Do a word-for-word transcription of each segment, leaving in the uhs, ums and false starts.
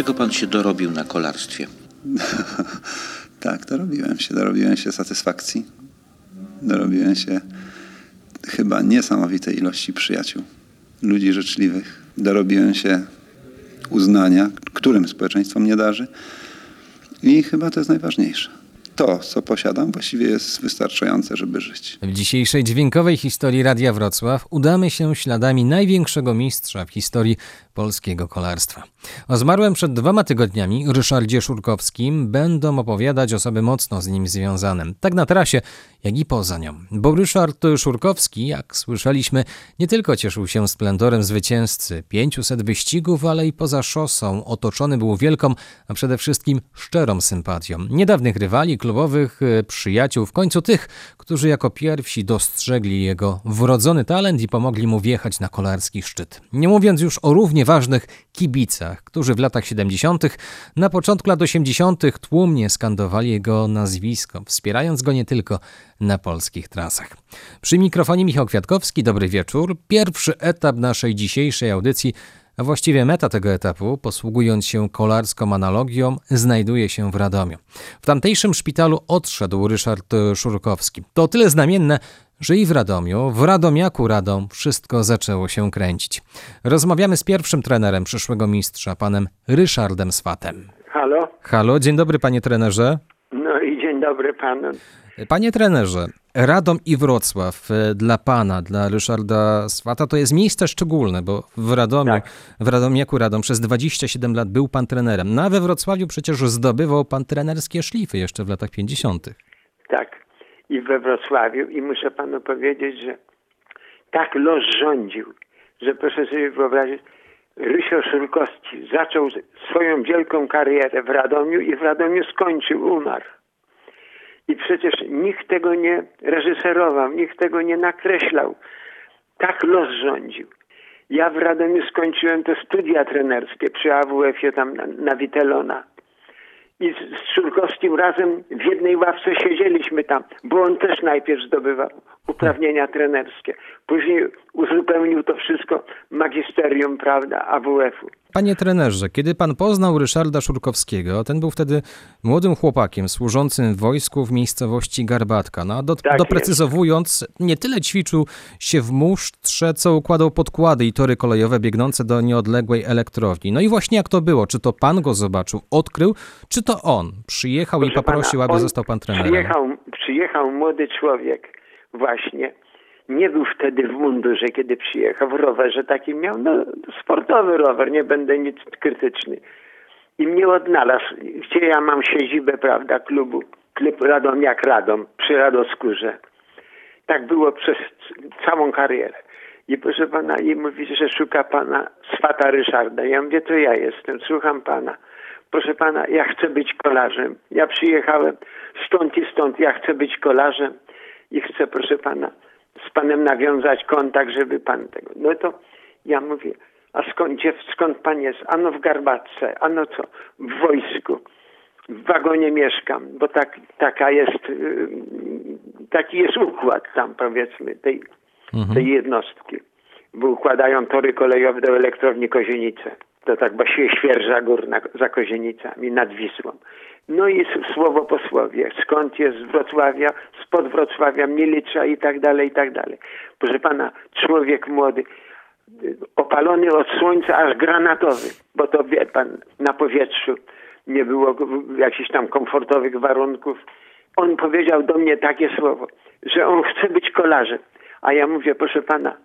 Czego pan się dorobił na kolarstwie? Tak, dorobiłem się. Dorobiłem się satysfakcji. Dorobiłem się chyba niesamowitej ilości przyjaciół, ludzi życzliwych. Dorobiłem się uznania, którym społeczeństwo mnie darzy. I chyba to jest najważniejsze. To, co posiadam, właściwie jest wystarczające, żeby żyć. W dzisiejszej dźwiękowej historii Radia Wrocław udamy się śladami największego mistrza w historii polskiego kolarstwa. O zmarłym przed dwoma tygodniami Ryszardzie Szurkowskim będą opowiadać osoby mocno z nim związane, tak na trasie, jak i poza nią. Bo Ryszard Szurkowski, jak słyszeliśmy, nie tylko cieszył się splendorem zwycięzcy pięciuset wyścigów, ale i poza szosą otoczony był wielką, a przede wszystkim szczerą sympatią niedawnych rywali, klubowych przyjaciół, w końcu tych, którzy jako pierwsi dostrzegli jego wrodzony talent i pomogli mu wjechać na kolarski szczyt. Nie mówiąc już o równie ważnych kibicach, którzy w latach siedemdziesiątych, na początku lat osiemdziesiątych tłumnie skandowali jego nazwisko, wspierając go nie tylko na polskich trasach. Przy mikrofonie Michał Kwiatkowski, dobry wieczór. Pierwszy etap naszej dzisiejszej audycji, a właściwie meta tego etapu, posługując się kolarską analogią, znajduje się w Radomiu. W tamtejszym szpitalu odszedł Ryszard Szurkowski. To o tyle znamienne, że i w Radomiu, w Radomiaku Radom wszystko zaczęło się kręcić. Rozmawiamy z pierwszym trenerem przyszłego mistrza, panem Ryszardem Swatem. Halo? Halo, dzień dobry panie trenerze. No i dzień dobry panu. Panie trenerze, Radom i Wrocław dla pana, dla Ryszarda Swata to jest miejsce szczególne, bo w Radomiu, tak. w Radomiaku Radom przez dwadzieścia siedem lat był pan trenerem. No a we Wrocławiu przecież zdobywał pan trenerskie szlify jeszcze w latach pięćdziesiątych. Tak, i we Wrocławiu. I muszę panu powiedzieć, że tak los rządził, że proszę sobie wyobrazić, Ryszard Szurkowski zaczął swoją wielką karierę w Radomiu i w Radomiu skończył, umarł. I przecież nikt tego nie reżyserował, nikt tego nie nakreślał. Tak los rządził. Ja w Radomiu skończyłem te studia trenerskie przy A W F ie tam na, na Witelona. I z, z Szurkowskim razem w jednej ławce siedzieliśmy tam, bo on też najpierw zdobywał uprawnienia trenerskie. Później uzupełnił to wszystko magisterium, prawda, A W F u. Panie trenerze, kiedy pan poznał Ryszarda Szurkowskiego, ten był wtedy młodym chłopakiem służącym w wojsku w miejscowości Garbatka. No, do, tak doprecyzowując, jest. Nie tyle ćwiczył się w musztrze, co układał podkłady i tory kolejowe biegnące do nieodległej elektrowni. No i właśnie jak to było? Czy to pan go zobaczył, odkrył, czy to on przyjechał Proszę i poprosił, pana, aby został pan trenerem? Przyjechał, przyjechał młody człowiek właśnie. Nie był wtedy w mundurze, kiedy przyjechał, w rowerze takim miał, no sportowy rower, nie będę nic krytyczny. I mnie odnalazł, gdzie ja mam siedzibę, prawda, klubu, klub Radomiak Radom, przy Radoskórze. Tak było przez całą karierę. I proszę pana, i mówi, że szuka pana Swata Ryszarda. Ja mówię, to ja jestem, słucham pana. Proszę pana, ja chcę być kolarzem. Ja przyjechałem stąd i stąd, ja chcę być kolarzem i chcę, proszę pana, z panem nawiązać kontakt, żeby pan tego... No to ja mówię, a skąd, gdzie, skąd pan jest? Ano w Garbatce, ano co? W wojsku. W wagonie mieszkam, bo tak, taka jest, taki jest układ tam, powiedzmy, tej, mhm. tej jednostki. Bo układają tory kolejowe do elektrowni Kozienice. To tak właściwie Świerża Górna za Kozienicami, nad Wisłą. No i słowo po słowie. Skąd jest? Z Wrocławia, spod Wrocławia, Milicza i tak dalej, i tak dalej. Proszę pana, człowiek młody, opalony od słońca aż granatowy, bo to wie pan, na powietrzu nie było jakichś tam komfortowych warunków. On powiedział do mnie takie słowo, że on chce być kolarzem. A ja mówię, proszę pana,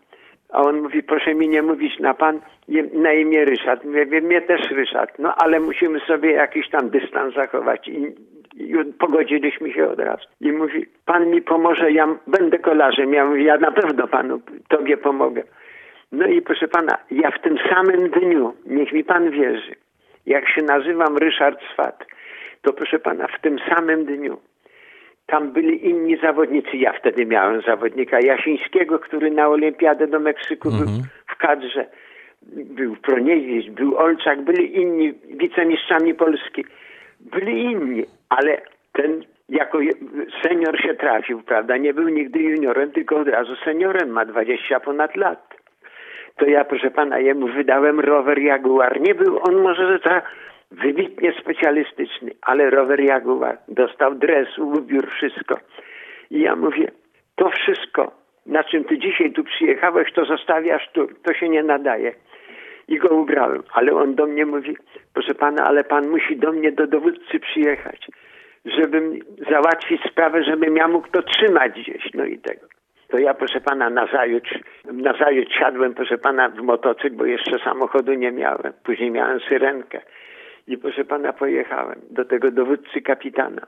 a on mówi, proszę mi nie mówić na pan, na imię Ryszard. Mówię, mnie też Ryszard. No ale musimy sobie jakiś tam dystans zachować. I, i pogodziliśmy się od razu. I mówi, pan mi pomoże, ja będę kolarzem. Ja mówię, ja na pewno panu, tobie pomogę. No i proszę pana, ja w tym samym dniu, niech mi pan wierzy, jak się nazywam Ryszard Swat, to proszę pana, w tym samym dniu tam byli inni zawodnicy. Ja wtedy miałem zawodnika Jasińskiego, który na olimpiadę do Meksyku mm-hmm. był w kadrze. Był Pronieźdź, był Olczak, byli inni wicemistrzami Polski. Byli inni, ale ten jako senior się trafił, prawda? Nie był nigdy juniorem, tylko od razu seniorem. Ma dwadzieścia ponad lat. To ja, proszę pana, jemu wydałem rower Jaguar. Nie był on może za wybitnie specjalistyczny, ale rower Jaguar, dostał dres, ubiór, wszystko. I ja mówię, to wszystko, na czym ty dzisiaj tu przyjechałeś, to zostawiasz tu, to się nie nadaje. I go ubrałem, ale on do mnie mówi, proszę pana, ale pan musi do mnie, do dowódcy przyjechać, żebym załatwić sprawę, żebym ja mógł to trzymać gdzieś, no i tego. To ja, proszę pana, nazajutrz, nazajutrz siadłem, proszę pana, w motocykl, bo jeszcze samochodu nie miałem. Później miałem syrenkę. I, proszę pana, pojechałem do tego dowódcy kapitana.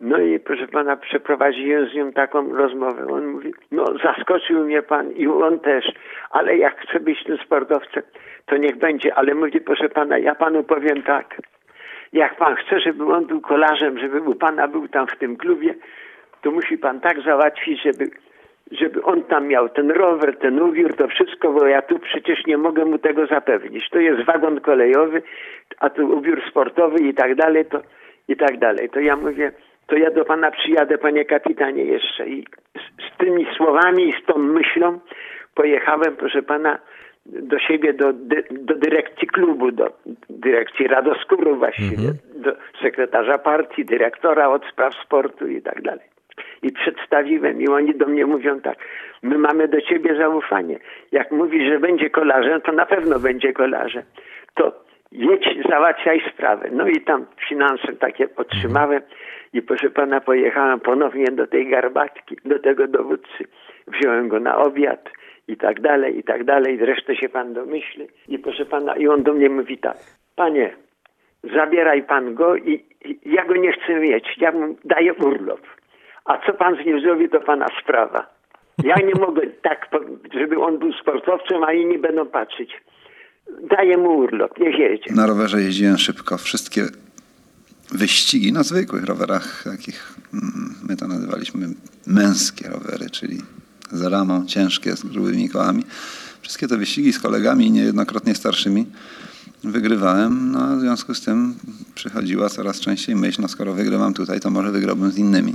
No i, proszę pana, przeprowadziłem z nim taką rozmowę. On mówi, no zaskoczył mnie pan i on też, ale jak chce być tym sportowcem, to niech będzie. Ale mówi, proszę pana, ja panu powiem tak. Jak pan chce, żeby on był kolarzem, żeby u pana był tam w tym klubie, to musi pan tak załatwić, żeby... żeby on tam miał ten rower, ten ubiór, to wszystko, bo ja tu przecież nie mogę mu tego zapewnić. To jest wagon kolejowy, a tu ubiór sportowy i tak dalej, to i tak dalej. To ja mówię, to ja do pana przyjadę, panie kapitanie, jeszcze. I z, z tymi słowami i z tą myślą pojechałem, proszę pana, do siebie, do, do dyrekcji klubu, do dyrekcji Radoskóru właściwie, mm-hmm. do sekretarza partii, dyrektora od spraw sportu i tak dalej. I przedstawiłem i oni do mnie mówią tak, my mamy do ciebie zaufanie. Jak mówisz, że będzie kolarzem, to na pewno będzie kolarzem. To jedź, załatwiaj sprawę. No i tam finanse takie otrzymałem i proszę pana, pojechałem ponownie do tej Garbatki, do tego dowódcy. Wziąłem go na obiad i tak dalej, i tak dalej. Resztę się pan domyśli. I proszę pana, i on do mnie mówi tak, panie, zabieraj pan go i, i ja go nie chcę mieć. Ja mu daję urlop. A co pan z nim zrobi, to pana sprawa. Ja nie mogę tak, żeby on był sportowcem, a inni będą patrzeć. Daję mu urlop, niech jedzie. Na rowerze jeździłem szybko. Wszystkie wyścigi na zwykłych rowerach, takich my to nazywaliśmy męskie rowery, czyli z ramą, ciężkie, z grubymi kołami. Wszystkie te wyścigi z kolegami, niejednokrotnie starszymi, wygrywałem, no w związku z tym przychodziła coraz częściej myśl, no skoro wygrywam tutaj, to może wygrałbym z innymi.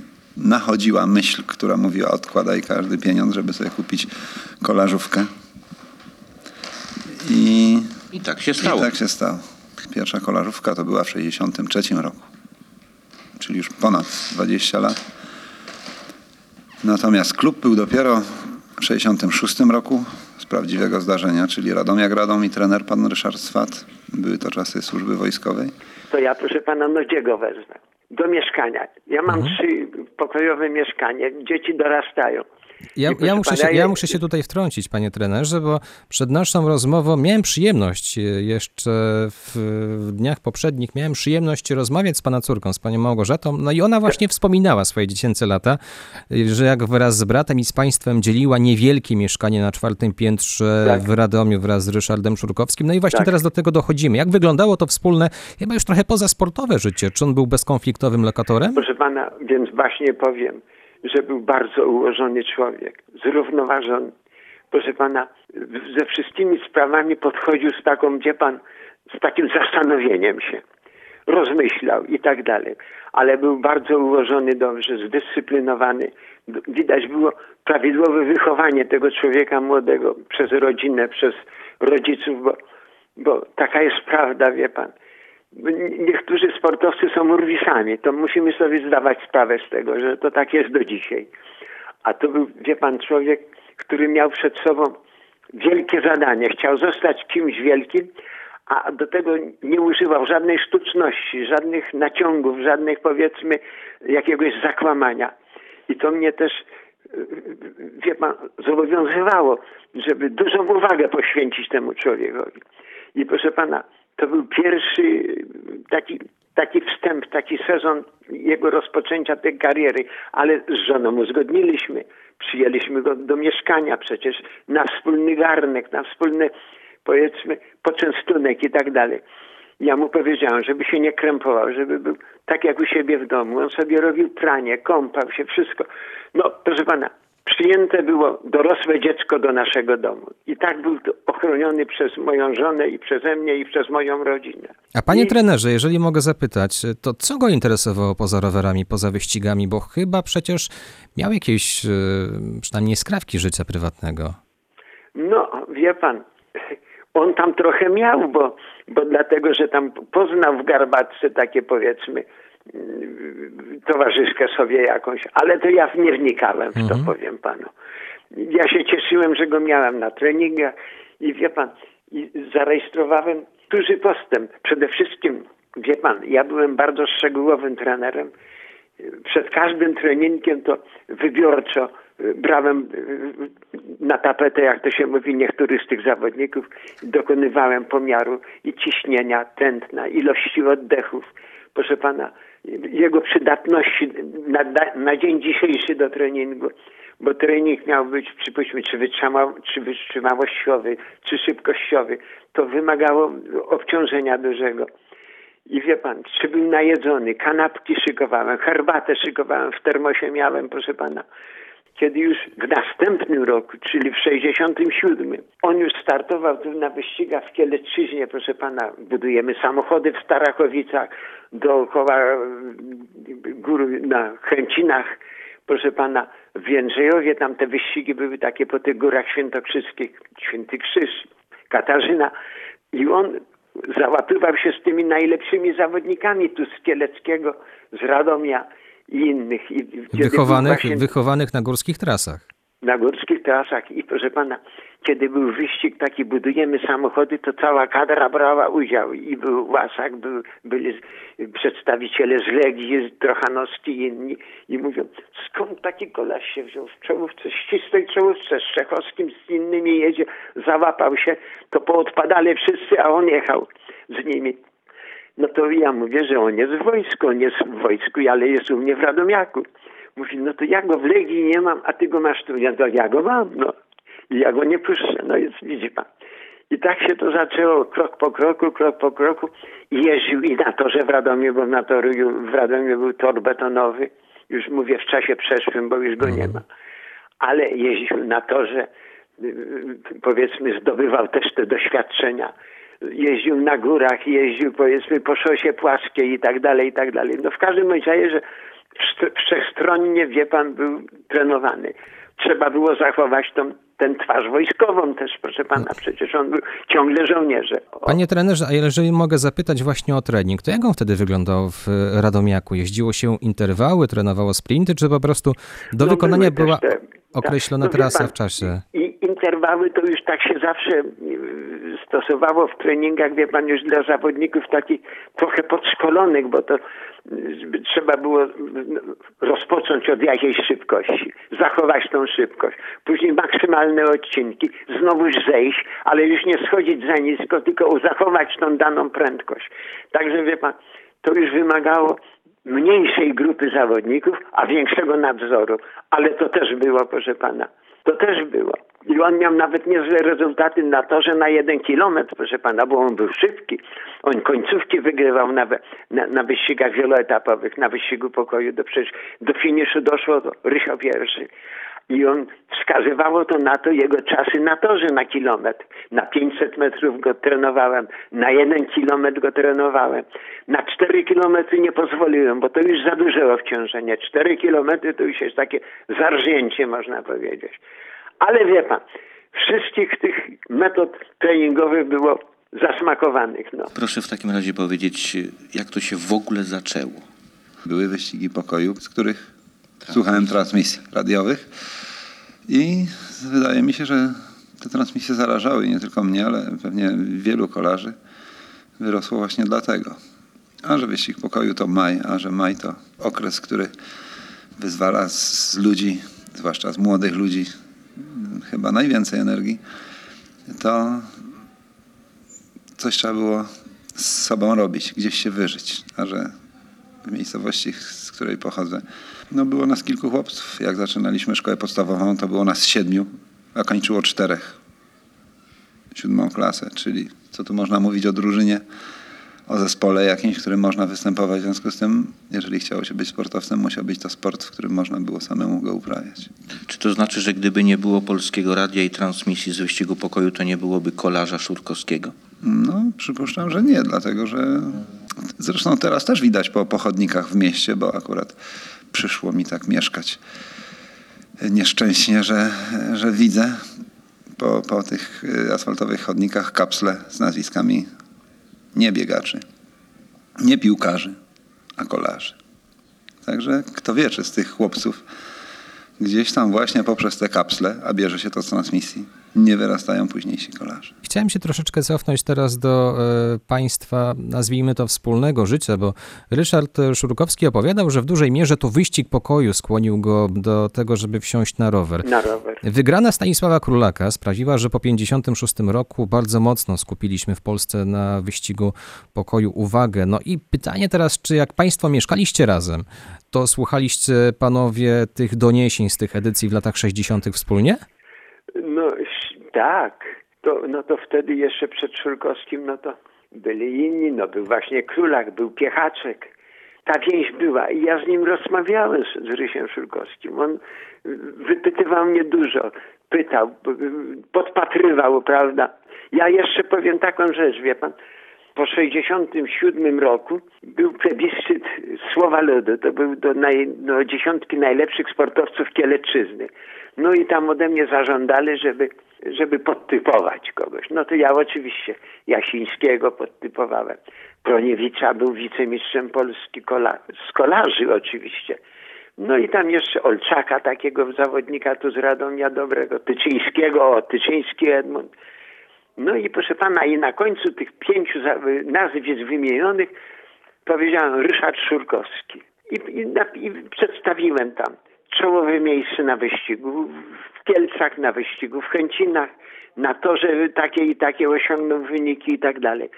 Nachodziła myśl, która mówiła, odkładaj każdy pieniądz, żeby sobie kupić kolarzówkę. I, I tak się stało. I tak się stało. Pierwsza kolarzówka to była w sześćdziesiątym trzecim roku, czyli już ponad dwadzieścia lat. Natomiast klub był dopiero w sześćdziesiątym szóstym roku z prawdziwego zdarzenia, czyli Radomiak Radom i trener pan Ryszard Swat. Były to czasy służby wojskowej. To ja, proszę pana, no gdzie go wezmę? Do mieszkania. Ja mam mhm. trzy pokojowe mieszkanie. Dzieci dorastają. Ja, ja, muszę się, ja muszę się tutaj wtrącić, panie trenerze, bo przed naszą rozmową miałem przyjemność jeszcze w, w dniach poprzednich, miałem przyjemność rozmawiać z pana córką, z panią Małgorzatą, no i ona właśnie wspominała swoje dziecięce lata, że jak wraz z bratem i z państwem dzieliła niewielkie mieszkanie na czwartym piętrze tak. w Radomiu wraz z Ryszardem Szurkowskim, no i właśnie tak. teraz do tego dochodzimy. Jak wyglądało to wspólne, chyba już trochę pozasportowe życie? Czy on był bezkonfliktowym lokatorem? Proszę pana, więc właśnie powiem, że był bardzo ułożony człowiek, zrównoważony. Proszę pana, ze wszystkimi sprawami podchodził z taką, gdzie pan, z takim zastanowieniem się. Rozmyślał i tak dalej. Ale był bardzo ułożony, dobrze, zdyscyplinowany. Widać było prawidłowe wychowanie tego człowieka młodego przez rodzinę, przez rodziców, bo, bo taka jest prawda, wie pan. Niektórzy sportowcy są urwisami, to musimy sobie zdawać sprawę z tego, że to tak jest do dzisiaj. A to był, wie pan, człowiek, który miał przed sobą wielkie zadanie. Chciał zostać kimś wielkim, a do tego nie używał żadnej sztuczności, żadnych naciągów, żadnych, powiedzmy, jakiegoś zakłamania. I to mnie też, wie pan, zobowiązywało, żeby dużą uwagę poświęcić temu człowiekowi. I proszę pana, to był pierwszy taki, taki wstęp, taki sezon jego rozpoczęcia tej kariery, ale z żoną uzgodniliśmy, przyjęliśmy go do mieszkania przecież, na wspólny garnek, na wspólny, powiedzmy, poczęstunek i tak dalej. Ja mu powiedziałem, żeby się nie krępował, żeby był tak jak u siebie w domu. On sobie robił pranie, kąpał się, wszystko. No, proszę pana, przyjęte było dorosłe dziecko do naszego domu. I tak był ochroniony przez moją żonę i przeze mnie i przez moją rodzinę. A panie I... trenerze, jeżeli mogę zapytać, to co go interesowało poza rowerami, poza wyścigami? Bo chyba przecież miał jakieś przynajmniej skrawki życia prywatnego. No, wie pan, on tam trochę miał, bo, bo dlatego, że tam poznał w Garbatce takie, powiedzmy, towarzyszkę sobie jakąś, ale to ja nie wnikałem w to, mhm. powiem panu. Ja się cieszyłem, że go miałem na treningach i wie pan, i zarejestrowałem duży postęp. Przede wszystkim, wie pan, ja byłem bardzo szczegółowym trenerem. Przed każdym treningiem to wybiórczo brałem na tapetę, jak to się mówi, niektórych z tych zawodników, dokonywałem pomiaru i ciśnienia, tętna, ilości oddechów, proszę pana, jego przydatności na, na dzień dzisiejszy do treningu, bo trening miał być, przypuśćmy, czy, wytrzymał, czy wytrzymałościowy, czy szybkościowy, to wymagało obciążenia dużego. I wie pan, czy był najedzony, kanapki szykowałem, herbatę szykowałem, w termosie miałem, proszę pana. Kiedy już w następnym roku, czyli w sześćdziesiątym siódmym, on już startował tu na wyścigach w Kieleczyźnie, proszę pana, budujemy samochody w Starachowicach, dookoła gór na Chęcinach, proszę pana, w Jędrzejowie, tam te wyścigi były takie po tych górach świętokrzyskich, Święty Krzyż, Katarzyna, i on załapywał się z tymi najlepszymi zawodnikami tu z Kieleckiego, z Radomia i innych. I wychowanych, właśnie... wychowanych na górskich trasach. Na górskich trasach. I proszę pana, kiedy był wyścig taki, budujemy samochody, to cała kadra brała udział. I był Łasak, był, byli przedstawiciele z Legii, Trochanowski i inni. I mówią, skąd taki koleś się wziął w czołówce, ścisłej czołówce, z Czechowskim, z innymi jedzie, załapał się, to poodpadali wszyscy, a on jechał z nimi. No to ja mówię, że on jest w wojsku, on jest w wojsku, ale jest u mnie w Radomiaku. Mówi, no to ja go w Legii nie mam, a ty go masz tu. Ja, to ja go mam, no. I ja go nie puszczę, no jest, widzi pan. I tak się to zaczęło, krok po kroku, krok po kroku. I jeździł i na torze w Radomiu, bo na toru w Radomiu był tor betonowy. Już mówię w czasie przeszłym, bo już go nie ma. Ale jeździł na torze, powiedzmy, zdobywał też te doświadczenia. Jeździł na górach, jeździł, powiedzmy, po szosie płaskiej i tak dalej, i tak dalej. No w każdym razie, że wszechstronnie, wie pan, był trenowany. Trzeba było zachować tą, tę twarz wojskową też, proszę pana, przecież on był ciągle żołnierzem. Panie trenerze, a jeżeli mogę zapytać właśnie o trening, to jak on wtedy wyglądał w Radomiaku? Jeździło się interwały, trenowało sprinty, czy po prostu do no, wykonania była te, określona tak, no, trasa pan, w czasie? I interwały to już tak się zawsze stosowało w treningach, wie pan, już dla zawodników takich trochę podszkolonych, bo to trzeba było rozpocząć od jakiejś szybkości, zachować tą szybkość, później maksymalne odcinki, znowuż zejść, ale już nie schodzić za nisko, tylko zachować tą daną prędkość. Także wie pan, to już wymagało mniejszej grupy zawodników, a większego nadzoru, ale to też było, proszę pana, to też było. I on miał nawet niezłe rezultaty na torze na jeden kilometr, proszę pana, bo on był szybki. On końcówki wygrywał na, na, na wyścigach wieloetapowych, na wyścigu pokoju. Do, przecież do finiszu doszło Rysio pierwszy. I on wskazywało to na to jego czasy na torze na kilometr. Na pięćset metrów go trenowałem, na jeden kilometr go trenowałem. Na cztery kilometry nie pozwoliłem, bo to już za duże obciążenie. cztery kilometry to już jest takie zarżnięcie, można powiedzieć. Ale wie pan, wszystkich tych metod treningowych było zasmakowanych. No. Proszę w takim razie powiedzieć, jak to się w ogóle zaczęło? Były wyścigi pokoju, z których tak. słuchałem transmisji radiowych i wydaje mi się, że te transmisje zarażały nie tylko mnie, ale pewnie wielu kolarzy wyrosło właśnie dlatego. A że wyścig pokoju to maj, a że maj to okres, który wyzwala z ludzi, zwłaszcza z młodych ludzi, chyba najwięcej energii, to coś trzeba było z sobą robić, gdzieś się wyżyć. A że w miejscowości, z której pochodzę, no było nas kilku chłopców. Jak zaczynaliśmy szkołę podstawową, to było nas siedmiu, a kończyło czterech. Siódmą klasę, czyli co tu można mówić o drużynie, o zespole jakimś, w którym można występować. W związku z tym, jeżeli chciało się być sportowcem, musiał być to sport, w którym można było samemu go uprawiać. Czy to znaczy, że gdyby nie było Polskiego Radia i transmisji z wyścigu pokoju, to nie byłoby kolarza Szurkowskiego? No, przypuszczam, że nie, dlatego że... Zresztą teraz też widać po pochodnikach w mieście, bo akurat przyszło mi tak mieszkać nieszczęśnie, że, że widzę po, po tych asfaltowych chodnikach kapsle z nazwiskami nie biegaczy, nie piłkarzy, a kolarzy. Także kto wie, czy z tych chłopców gdzieś tam właśnie poprzez te kapsle, a bierze się to z transmisji, nie wyrastają późniejsi kolarze. Chciałem się troszeczkę cofnąć teraz do y, państwa, nazwijmy to, wspólnego życia, bo Ryszard Szurkowski opowiadał, że w dużej mierze to Wyścig Pokoju skłonił go do tego, żeby wsiąść na rower. Na rower. Wygrana Stanisława Królaka sprawiła, że po pięćdziesiątym szóstym roku bardzo mocno skupiliśmy w Polsce na Wyścigu Pokoju uwagę. No i pytanie teraz, czy jak państwo mieszkaliście razem, to słuchaliście panowie tych doniesień z tych edycji w latach sześćdziesiątych wspólnie? No tak, to, no to wtedy jeszcze przed Szurkowskim, no to byli inni, no był właśnie Królak, był Piechaczek, ta więź była i ja z nim rozmawiałem, z, z Rysiem Szurkowskim, on wypytywał mnie dużo, pytał, podpatrywał, prawda. Ja jeszcze powiem taką rzecz, wie pan, po sześćdziesiątym siódmym roku był plebiscyt Słowa Ludu, to był do naj, no, dziesiątki najlepszych sportowców Kieleczyzny. No i tam ode mnie zażądali, żeby, żeby podtypować kogoś. No to ja oczywiście Jasińskiego podtypowałem. Proniewicza był wicemistrzem Polski, kola, z kolarzy oczywiście. No i tam jeszcze Olczaka, takiego zawodnika tu z Radomia dobrego, Tyczyńskiego, o, Tyczyński Edmund. No i proszę pana, i na końcu tych pięciu nazwisk wymienionych powiedziałem Ryszard Szurkowski. I, i, i przedstawiłem tam czołowe miejsce na wyścigu, w Kielcach na wyścigu, w Chęcinach, na torze takie i takie osiągnął wyniki i tak dalej.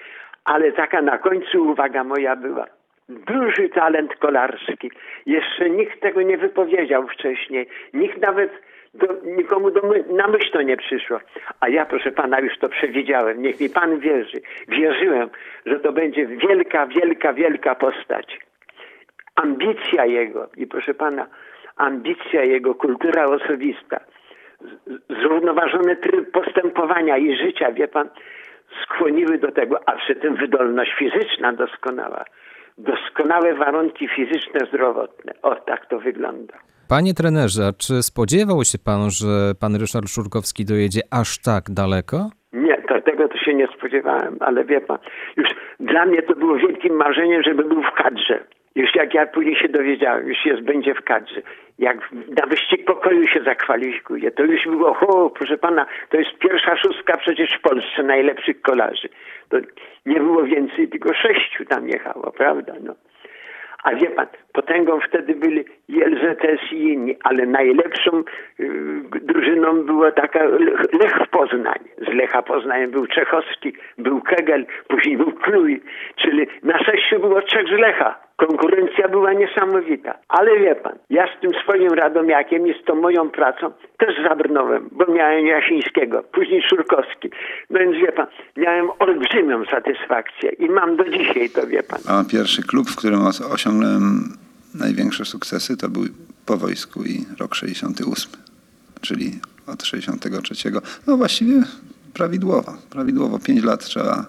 Ale taka na końcu uwaga moja była. Duży talent kolarski. Jeszcze nikt tego nie wypowiedział wcześniej. Nikt nawet... Do, nikomu do my, na myśl to nie przyszło. A ja, proszę pana, już to przewidziałem. Niech mi pan wierzy. Wierzyłem, że to będzie wielka, wielka, wielka postać. Ambicja jego i proszę pana, ambicja jego, kultura osobista, zrównoważony tryb postępowania i życia, wie pan, skłoniły do tego, a przy tym wydolność fizyczna doskonała. Doskonałe warunki fizyczne, zdrowotne. O, tak to wygląda. Panie trenerze, czy spodziewał się pan, że pan Ryszard Szurkowski dojedzie aż tak daleko? Nie, to, tego to się nie spodziewałem, ale wie pan, już dla mnie to było wielkim marzeniem, żeby był w kadrze. Już jak ja później się dowiedziałem, już jest, będzie w kadrze. Jak na Wyścig Pokoju się zakwalifikuje, to już było, ho, proszę pana, to jest pierwsza szóstka przecież w Polsce najlepszych kolarzy. To nie było więcej, tylko sześciu tam jechało, prawda, no. A wie pan, potęgą wtedy byli i L Z S i inni, ale najlepszą yy, drużyną była taka Lech Poznań. Z Lecha Poznań był Czechowski, był Kegel, później był Kluj, czyli na sześciu było trzech z Lecha. Konkurencja była niesamowita. Ale wie pan, ja z tym swoim Radomiakiem i z tą moją pracą też zabrnąłem, bo miałem Jasińskiego, później Szurkowski. No więc wie pan, miałem olbrzymią satysfakcję i mam do dzisiaj to, wie pan. A pierwszy klub, w którym osiągnąłem największe sukcesy, to był po wojsku i rok sześćdziesiąty ósmy, czyli od sześćdziesiątego trzeciego. No właściwie prawidłowo, prawidłowo pięć lat trzeba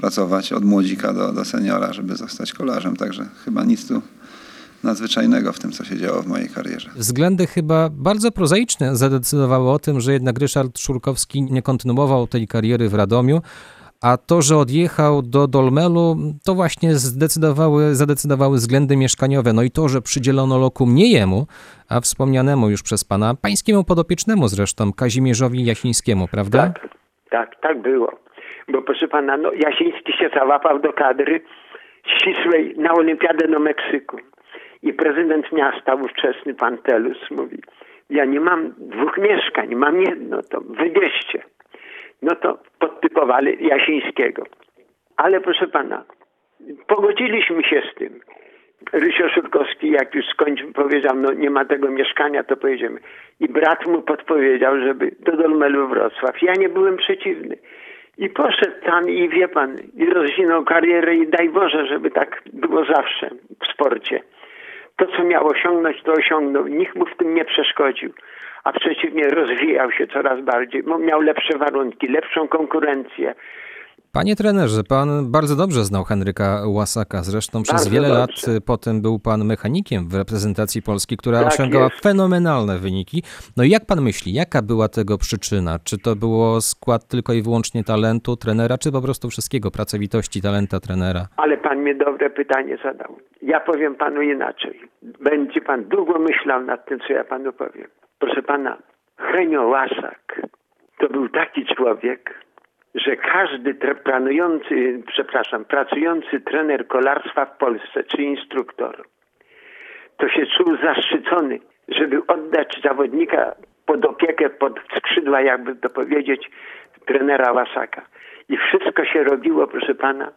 pracować od młodzika do, do seniora, żeby zostać kolarzem. Także chyba nic tu nadzwyczajnego w tym, co się działo w mojej karierze. Względy chyba bardzo prozaiczne zadecydowały o tym, że jednak Ryszard Szurkowski nie kontynuował tej kariery w Radomiu, a to, że odjechał do Dolmelu, to właśnie zdecydowały, zadecydowały względy mieszkaniowe. No i to, że przydzielono lokum nie jemu, a wspomnianemu już przez pana, pańskiemu podopiecznemu zresztą, Kazimierzowi Jasińskiemu, prawda? Tak, tak, tak było. Bo proszę pana, no Jasiński się załapał do kadry ścisłej na olimpiadę do Meksyku. I prezydent miasta, ówczesny pan Telus, mówi, ja nie mam dwóch mieszkań, mam jedno, to wybierzcie. No to podtypowali Jasińskiego. Ale proszę pana, pogodziliśmy się z tym. Rysio Szurkowski, jak już skończył, powiedział, no nie ma tego mieszkania, to pojedziemy. I brat mu podpowiedział, żeby do Dolmelu Wrocław. Ja nie byłem przeciwny. I poszedł tam i wie pan, i rozwinął karierę i daj Boże, żeby tak było zawsze w sporcie. To, co miał osiągnąć, to osiągnął. Nikt mu w tym nie przeszkodził, a przeciwnie rozwijał się coraz bardziej, bo miał lepsze warunki, lepszą konkurencję. Panie trenerze, pan bardzo dobrze znał Henryka Łasaka, zresztą przez bardzo wiele dobrze. lat potem był pan mechanikiem w reprezentacji Polski, która tak osiągała jest. fenomenalne wyniki. No i jak pan myśli, jaka była tego przyczyna? Czy to było skład tylko i wyłącznie talentu trenera, czy po prostu wszystkiego, pracowitości, talenta trenera? Ale pan mnie dobre pytanie zadał. Ja powiem panu inaczej. Będzie pan długo myślał nad tym, co ja panu powiem. Proszę pana, Henio Łasak to był taki człowiek, że każdy tre, planujący, przepraszam, pracujący trener kolarstwa w Polsce czy instruktor, to się czuł zaszczycony, żeby oddać zawodnika pod opiekę, pod skrzydła, jakby to powiedzieć, trenera Łasaka. I wszystko się robiło, proszę pana,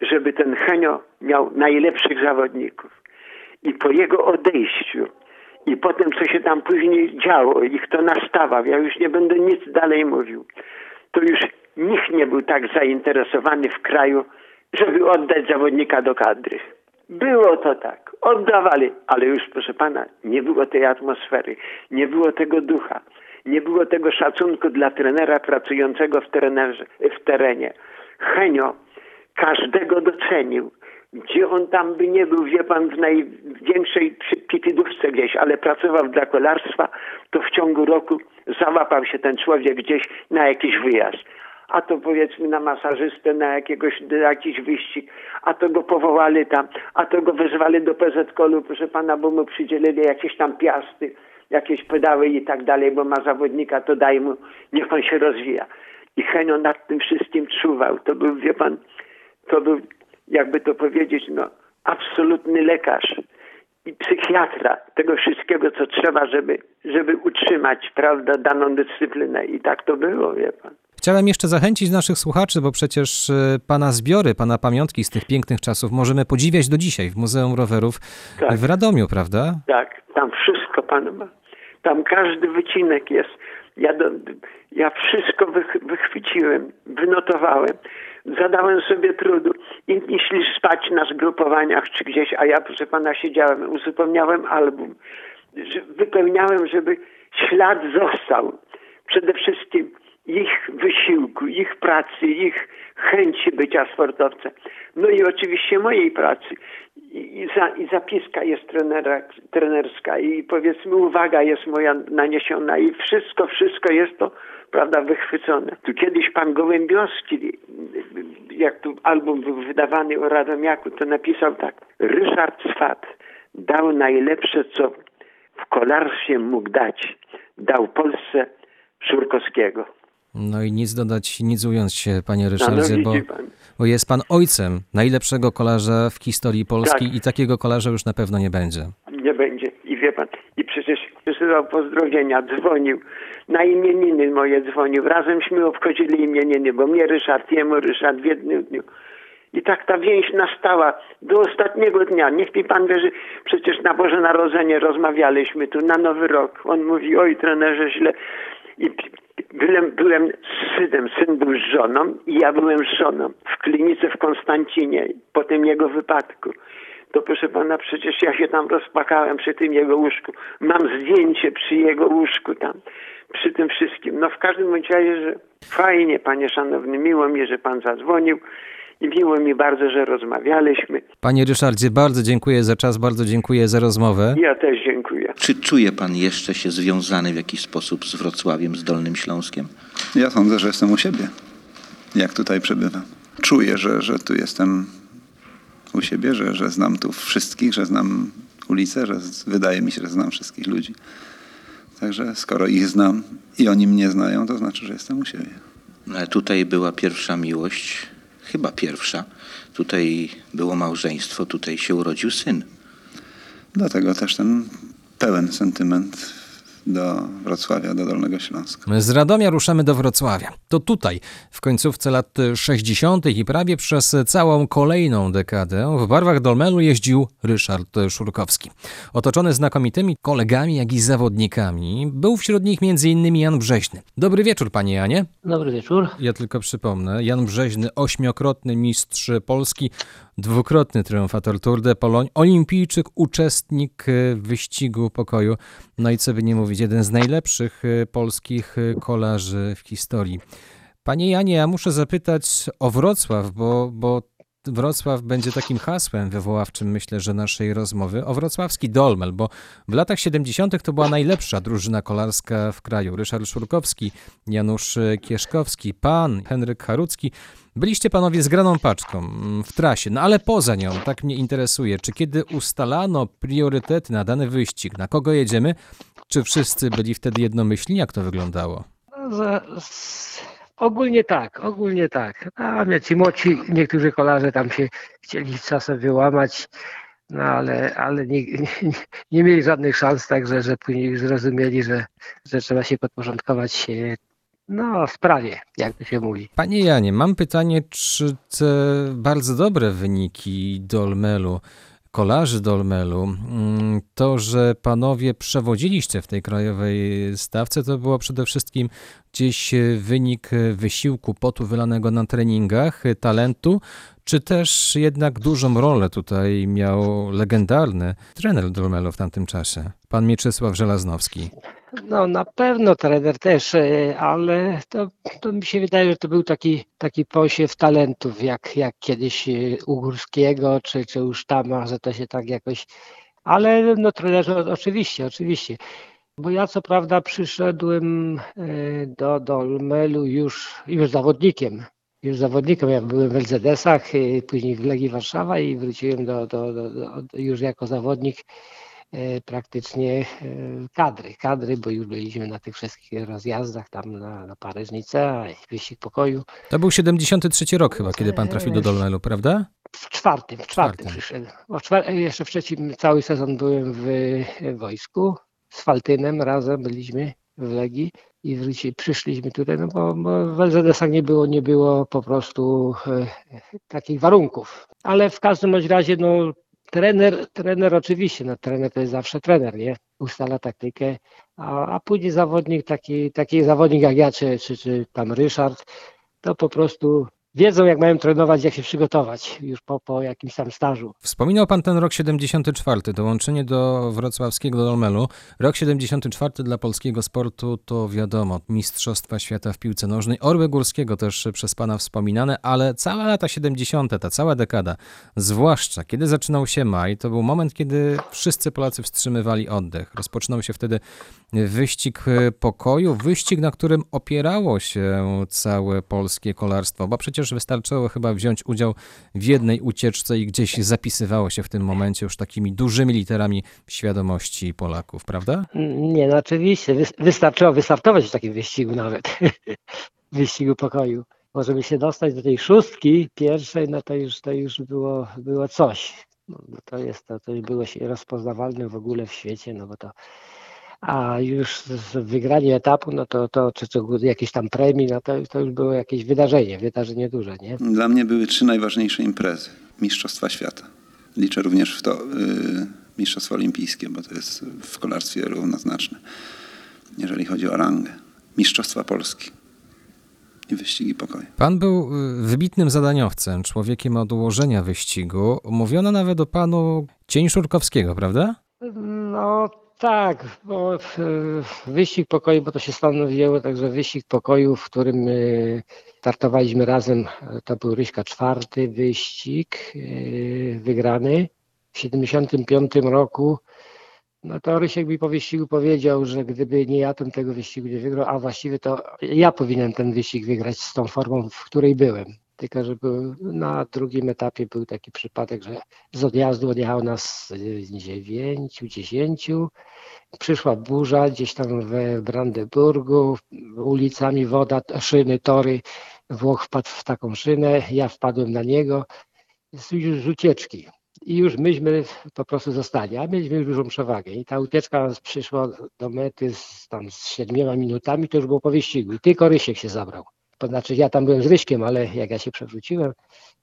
żeby ten Henio miał najlepszych zawodników. I po jego odejściu i potem, co się tam później działo i kto nastawał, ja już nie będę nic dalej mówił, to już nikt nie był tak zainteresowany w kraju, żeby oddać zawodnika do kadry. Było to tak. Oddawali, ale już, proszę pana, nie było tej atmosfery, nie było tego ducha, nie było tego szacunku dla trenera pracującego w, trenerze, w terenie. Henio każdego docenił. Gdzie on tam by nie był, wie pan, w największej pitidówce gdzieś, ale pracował dla kolarstwa, to w ciągu roku załapał się ten człowiek gdzieś na jakiś wyjazd. A to powiedzmy na masażystę, na jakiegoś, na jakiś wyścig, a to go powołali tam, a to go wezwali do P Z K O L-u, proszę pana, bo mu przydzielili jakieś tam piasty, jakieś pedały i tak dalej, bo ma zawodnika, to daj mu, niech on się rozwija. I Henio nad tym wszystkim czuwał. To był, wie pan, to był, jakby to powiedzieć, no, absolutny lekarz i psychiatra tego wszystkiego, co trzeba, żeby, żeby utrzymać, prawda, daną dyscyplinę. I tak to było, wie pan. Chciałem jeszcze zachęcić naszych słuchaczy, bo przecież pana zbiory, pana pamiątki z tych pięknych czasów możemy podziwiać do dzisiaj w Muzeum Rowerów tak. w Radomiu, prawda? Tak, tam wszystko pan ma. Tam każdy wycinek jest. Ja, do, ja wszystko wych, wychwyciłem, wynotowałem, zadałem sobie trudu. Inni szli spać na zgrupowaniach czy gdzieś, a ja, proszę pana, siedziałem, uzupełniałem album. Wypełniałem, żeby ślad został. Przede wszystkim ich wysiłku, ich pracy, ich chęci bycia sportowcem. No i oczywiście mojej pracy. I, i, za, i zapiska jest trenera, trenerska i powiedzmy uwaga jest moja naniesiona i wszystko, wszystko jest to, prawda, wychwycone. Tu kiedyś pan Gołębiowski, jak tu album był wydawany o Radomiaku, to napisał tak. Ryszard Swat dał najlepsze, co w kolarstwie mógł dać. Dał Polsce Szurkowskiego. No i nic dodać, nic ująć się, panie Ryszardzie, bo, bo jest pan ojcem najlepszego kolarza w historii Polski tak. i takiego kolarza już na pewno nie będzie. Nie będzie. I wie pan, i przecież wysyłał pozdrowienia, dzwonił, na imieniny moje dzwonił. Razemśmy obchodzili imieniny, bo mnie Ryszard, jemu Ryszard w jednym dniu. I tak ta więź nastała do ostatniego dnia. Niech mi pan wierzy, przecież na Boże Narodzenie rozmawialiśmy tu, na Nowy Rok. On mówi, oj trenerze, źle. I byłem, byłem z synem, syn był z żoną i ja byłem z żoną w klinice w Konstancinie po tym jego wypadku. To proszę pana, przecież ja się tam rozpakałem przy tym jego łóżku. Mam zdjęcie przy jego łóżku tam, przy tym wszystkim. No w każdym razie, że fajnie, panie szanowny, miło mi, że pan zadzwonił. I miło mi bardzo, że rozmawialiśmy. Panie Ryszardzie, bardzo dziękuję za czas, bardzo dziękuję za rozmowę. Ja też dziękuję. Czy czuje pan jeszcze się związany w jakiś sposób z Wrocławiem, z Dolnym Śląskiem? Ja sądzę, że jestem u siebie, jak tutaj przebywam. Czuję, że, że tu jestem u siebie, że, że znam tu wszystkich, że znam ulicę, że wydaje mi się, że znam wszystkich ludzi. Także skoro ich znam i oni mnie znają, to znaczy, że jestem u siebie. Ale tutaj była pierwsza miłość... Chyba pierwsza. Tutaj było małżeństwo, tutaj się urodził syn. Dlatego też ten pełen sentyment do Wrocławia, do Dolnego Śląska. My z Radomia ruszamy do Wrocławia. To tutaj w końcówce lat sześćdziesiątych i prawie przez całą kolejną dekadę w barwach Dolmelu jeździł Ryszard Szurkowski. Otoczony znakomitymi kolegami, jak i zawodnikami, był wśród nich m.in. Jan Brzeźny. Dobry wieczór, panie Janie. Dobry wieczór. Ja tylko przypomnę, Jan Brzeźny, ośmiokrotny mistrz Polski, dwukrotny triumfator Tour de Pologne, olimpijczyk, uczestnik Wyścigu Pokoju. No i co by nie mówić, jeden z najlepszych polskich kolarzy w historii. Panie Janie, ja muszę zapytać o Wrocław, bo, bo Wrocław będzie takim hasłem wywoławczym, myślę, że naszej rozmowy, o wrocławski Dolmel, bo w latach siedemdziesiątych to była najlepsza drużyna kolarska w kraju. Ryszard Szurkowski, Janusz Kieszkowski, pan Henryk Harucki. Byliście panowie z graną paczką w trasie, no ale poza nią, tak mnie interesuje, czy kiedy ustalano priorytety na dany wyścig, na kogo jedziemy, czy wszyscy byli wtedy jednomyślni, jak to wyglądało? No, za... Ogólnie tak, ogólnie tak. A ci młodsi, niektórzy kolarze tam się chcieli czasem wyłamać, no ale, ale nie, nie, nie mieli żadnych szans, także że później już zrozumieli, że, że trzeba się podporządkować no, sprawie, jak to się mówi. Panie Janie, mam pytanie, czy te bardzo dobre wyniki Dolmelu, kolarzy Dolmelu, to, że panowie przewodziliście w tej krajowej stawce, to było przede wszystkim gdzieś wynik wysiłku, potu wylanego na treningach, talentu, czy też jednak dużą rolę tutaj miał legendarny trener Dolmelu w tamtym czasie, pan Mieczysław Żelaznowski? No na pewno trener też, ale to, to mi się wydaje, że to był taki, taki posiew talentów, jak, jak kiedyś u Górskiego czy, czy u Sztama, że to się tak jakoś... Ale no trenerzy oczywiście, oczywiście. Bo ja co prawda przyszedłem do Dolmelu już, już zawodnikiem. Już zawodnikiem, ja byłem w el zet esach, później w Legii Warszawa i wróciłem do, do, do, do, już jako zawodnik praktycznie kadry, kadry, bo już byliśmy na tych wszystkich rozjazdach tam na, na Paryż-Nicea, Wyścig Pokoju. To był siedemdziesiąty trzeci rok chyba, kiedy pan trafił do Dolmelu, prawda? W czwartym, w czwartym, czwartym. przyszedł. Jeszcze w trzecim cały sezon byłem w wojsku, z Faltynem razem byliśmy w Legii i wróci, przyszliśmy tutaj, no bo, bo w el zet esach nie było, nie było po prostu e, takich warunków. Ale w każdym razie, no Trener, trener oczywiście, no trener to jest zawsze trener, nie? Ustala taktykę, a, a później zawodnik, taki, taki zawodnik jak ja, czy, czy, czy tam Ryszard, to po prostu wiedzą, jak mają trenować, jak się przygotować już po, po jakimś tam stażu. Wspominał pan ten rok siedemdziesiąty czwarty, dołączenie do wrocławskiego Dolmelu. Rok siedemdziesiąty czwarty dla polskiego sportu to wiadomo, Mistrzostwa Świata w piłce nożnej, Orły Górskiego też przez pana wspominane, ale całe lata siedemdziesiąte, ta cała dekada, zwłaszcza kiedy zaczynał się maj, to był moment, kiedy wszyscy Polacy wstrzymywali oddech. Rozpoczynał się wtedy wyścig pokoju, wyścig, na którym opierało się całe polskie kolarstwo, bo przecież wystarczyło chyba wziąć udział w jednej ucieczce i gdzieś zapisywało się w tym momencie już takimi dużymi literami świadomości Polaków, prawda? Nie, no oczywiście. Wystarczyło wystartować w takim wyścigu nawet. Wyścigu pokoju. Bo żeby się dostać do tej szóstki pierwszej, no to już, to już było, było coś. No, to jest to, to było się rozpoznawalne w ogóle w świecie, no bo to... A już wygranie etapu, no to, to czy, czy jakiś tam premii, no to, to już było jakieś wydarzenie, wydarzenie duże, nie? Dla mnie były trzy najważniejsze imprezy. Mistrzostwa Świata. Liczę również w to y, Mistrzostwa Olimpijskie, bo to jest w kolarstwie równoznaczne, jeżeli chodzi o rangę. Mistrzostwa Polski. I wyścigi pokoju. Pan był wybitnym zadaniowcem, człowiekiem od ułożenia wyścigu. Mówiono nawet o panu cień Szurkowskiego, prawda? No... Tak, bo wyścig pokoju, bo to się stanowiło, także wyścig pokoju, w którym startowaliśmy razem, to był Ryśka czwarty wyścig wygrany w siedemdziesiątym piątym roku. No to Rysiek mi po wyścigu powiedział, że gdyby nie ja, to tego wyścigu nie wygrał, a właściwie to ja powinien ten wyścig wygrać z tą formą, w której byłem. Tylko, że był, na drugim etapie był taki przypadek, że z odjazdu odjechało nas dziewięciu, dziesięciu. Przyszła burza gdzieś tam w Brandenburgu, ulicami woda, szyny, tory. Włoch wpadł w taką szynę, ja wpadłem na niego z ucieczki. I już myśmy po prostu zostali, a mieliśmy już dużą przewagę. I ta ucieczka przyszła do mety z, tam z siedmioma minutami, to już było po wyścigu. I tylko Rysiek się zabrał. To znaczy ja tam byłem z Ryśkiem, ale jak ja się przewróciłem,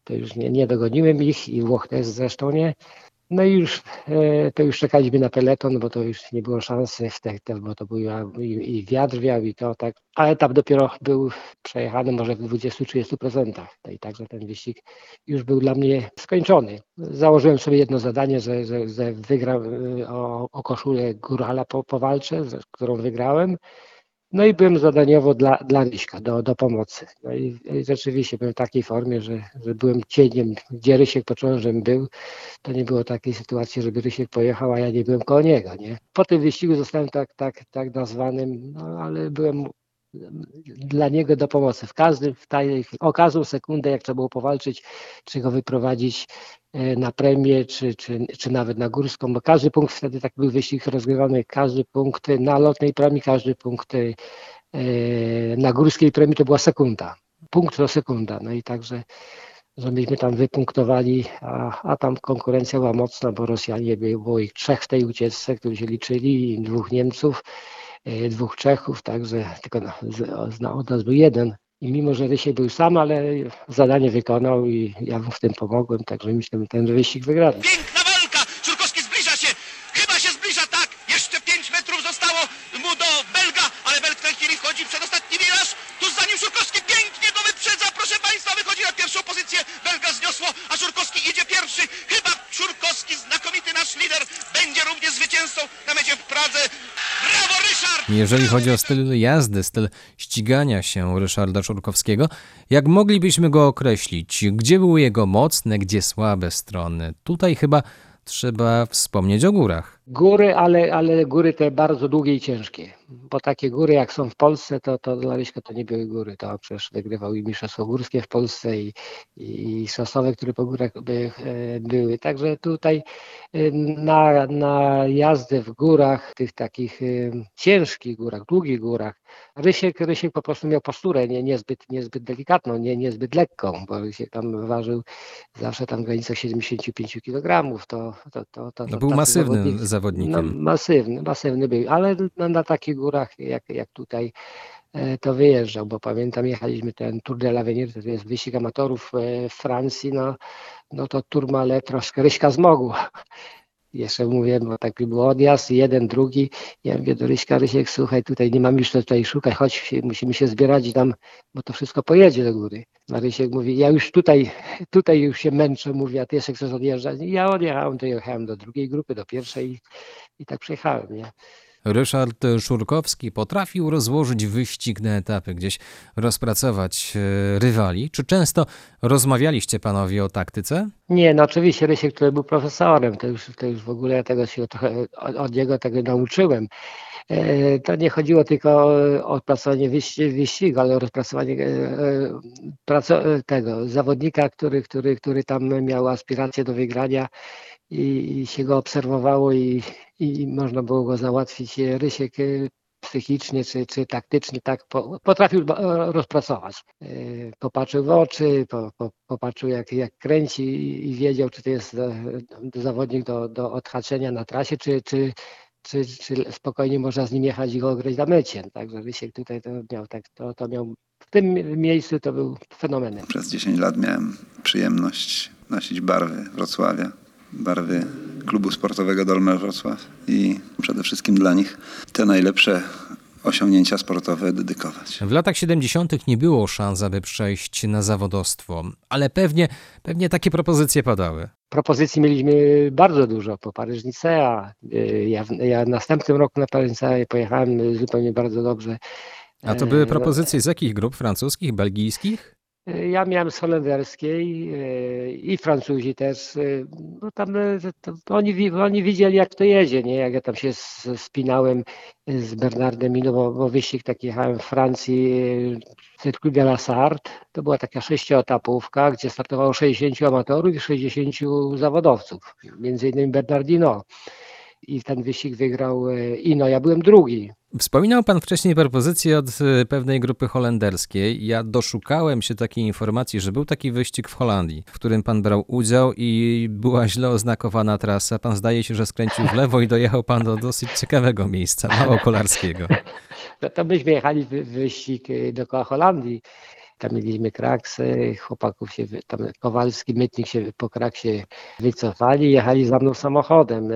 to już nie, nie dogoniłem ich i Włoch też zresztą nie. No i już, e, to już czekaliśmy na peleton, bo to już nie było szansy, w te, te, bo to był i, i wiatr wiał i to tak. A etap dopiero był przejechany może w dwudziestu trzydziestu procentach. I także ten wyścig już był dla mnie skończony. Założyłem sobie jedno zadanie, że, że, że wygram o, o koszulę górala po, powalczę, z którą wygrałem. No i byłem zadaniowo dla, dla Ryśka do, do pomocy. No i, i rzeczywiście byłem w takiej formie, że, że byłem cieniem, gdzie Rysiek poczułem, żem był. To nie było takiej sytuacji, żeby Rysiek pojechał, a ja nie byłem koło niego, nie? Po tym wyścigu zostałem tak, tak, tak nazwanym, no ale byłem dla niego do pomocy. W każdym, w tajnej chwili, o każdą sekundę, jak trzeba było powalczyć, czy go wyprowadzić na premię, czy, czy, czy nawet na górską, bo każdy punkt wtedy tak był wyścig rozgrywany, każdy punkt na lotnej premii, każdy punkt yy, na górskiej premii to była sekunda, punkt to sekunda, no i także, że myśmy tam wypunktowali, a, a tam konkurencja była mocna, bo Rosjanie było ich trzech w tej ucieczce, którzy się liczyli, dwóch Niemców, yy, dwóch Czechów, także tylko na, z, na, od nas był jeden. I mimo, że Rysiek był sam, ale zadanie wykonał i ja mu w tym pomogłem, także myślę, że ten wyścig wygrał. Piękna walka! Szurkowski zbliża się! Chyba się zbliża, tak! Jeszcze pięć metrów zostało mu do Belga, ale Belg w tej chwili wchodzi przed ostatni wiraż. Tuż za nim Szurkowski pięknie go wyprzedza, proszę Państwa, wychodzi na pierwszą pozycję. Belga zniosło, a Szurkowski idzie pierwszy. Chyba Szurkowski, znakomity nasz lider, będzie również zwycięzcą na mecie w Pradze. Brawo, Ryszard! Jeżeli chodzi o styl jazdy, styl ścigania się Ryszarda Szurkowskiego, jak moglibyśmy go określić? Gdzie były jego mocne, gdzie słabe strony? Tutaj chyba trzeba wspomnieć o górach. Góry, ale, ale góry te bardzo długie i ciężkie. Bo takie góry jak są w Polsce, to, to dla Ryśka to nie były góry. To przecież wygrywał i mistrzostwo górskie w Polsce i, i szosowe, które po górach by, były. Także tutaj na, na jazdę w górach, tych takich ciężkich górach, długich górach, Rysiek, Rysiek po prostu miał posturę nie, niezbyt, niezbyt delikatną, nie, niezbyt lekką, bo Rysiek tam ważył zawsze tam w granicach siedemdziesiąt pięć kilogramów. To, to, to, to, no był masywny zawodnik. zawodnikiem. No, masywny, masywny był, ale na, na takich górach jak, jak tutaj to wyjeżdżał, bo pamiętam, jechaliśmy ten Tour de l'Avenir, to jest wyścig amatorów w Francji, no, no to Tourmalet troszkę Ryśka zmogł. Jeszcze mówię, bo taki był odjazd, jeden, drugi. Ja mówię do Ryśka, Rysiek, słuchaj, tutaj nie mam już co tutaj szukać, chodź, musimy się zbierać i tam, bo to wszystko pojedzie do góry. A Rysiek mówi, ja już tutaj, tutaj już się męczę, mówię, a ty jeszcze chcesz odjeżdżać. I ja odjechałem, to jechałem do drugiej grupy, do pierwszej i, i tak przejechałem, nie? Ryszard Szurkowski potrafił rozłożyć wyścig na etapy, gdzieś rozpracować rywali. Czy często rozmawialiście panowie o taktyce? Nie, no oczywiście Rysiek, który był profesorem, to już, to już w ogóle ja tego się trochę od, od niego tego nauczyłem. To nie chodziło tylko o odpracowanie wyścigu, ale o rozpracowanie tego zawodnika, który, który, który tam miał aspiracje do wygrania i się go obserwowało i, i można było go załatwić. Rysiek psychicznie czy, czy taktycznie tak po, potrafił rozpracować. Popatrzył w oczy, po, po, popatrzył jak, jak kręci i wiedział, czy to jest zawodnik do, do odhaczenia na trasie, czy, czy Czy, czy spokojnie można z nim jechać i go ograć na mecie. Także Rysiek tutaj to miał, tak, to, to miał w tym miejscu to był fenomenem. Przez dziesięć lat miałem przyjemność nosić barwy Wrocławia, barwy klubu sportowego Dolmel Wrocław i przede wszystkim dla nich te najlepsze osiągnięcia sportowe dedykować. W latach siedemdziesiątych nie było szans, aby przejść na zawodowstwo, ale pewnie, pewnie takie propozycje padały. Propozycji mieliśmy bardzo dużo po Paryż-Nicea. Ja, ja następnym roku na Paryż-Nicea pojechałem zupełnie bardzo dobrze. A to były propozycje z jakich grup? Francuskich, belgijskich? Ja miałem z holenderskiej i Francuzi też, bo tam to oni, oni widzieli jak to jedzie, nie? Jak ja tam się spinałem z Bernardem Hinault, bo, bo wyścig taki jechałem w Francji, Circuit de la Sarthe, to była taka sześcioetapówka, gdzie startowało sześćdziesięciu amatorów i sześćdziesięciu zawodowców, między innymi Bernard Hinault. I ten wyścig wygrał Hinault, ja byłem drugi. Wspominał pan wcześniej propozycję od pewnej grupy holenderskiej. Ja doszukałem się takiej informacji, że był taki wyścig w Holandii, w którym pan brał udział i była źle oznakowana trasa. Pan zdaje się, że skręcił w lewo i dojechał pan do dosyć ciekawego miejsca, mało kolarskiego. No to myśmy jechali w wyścig dookoła Holandii. Tam mieliśmy kraksy, chłopaków się, tam Kowalski, Mytnik się po kraksie wycofali, jechali za mną samochodem.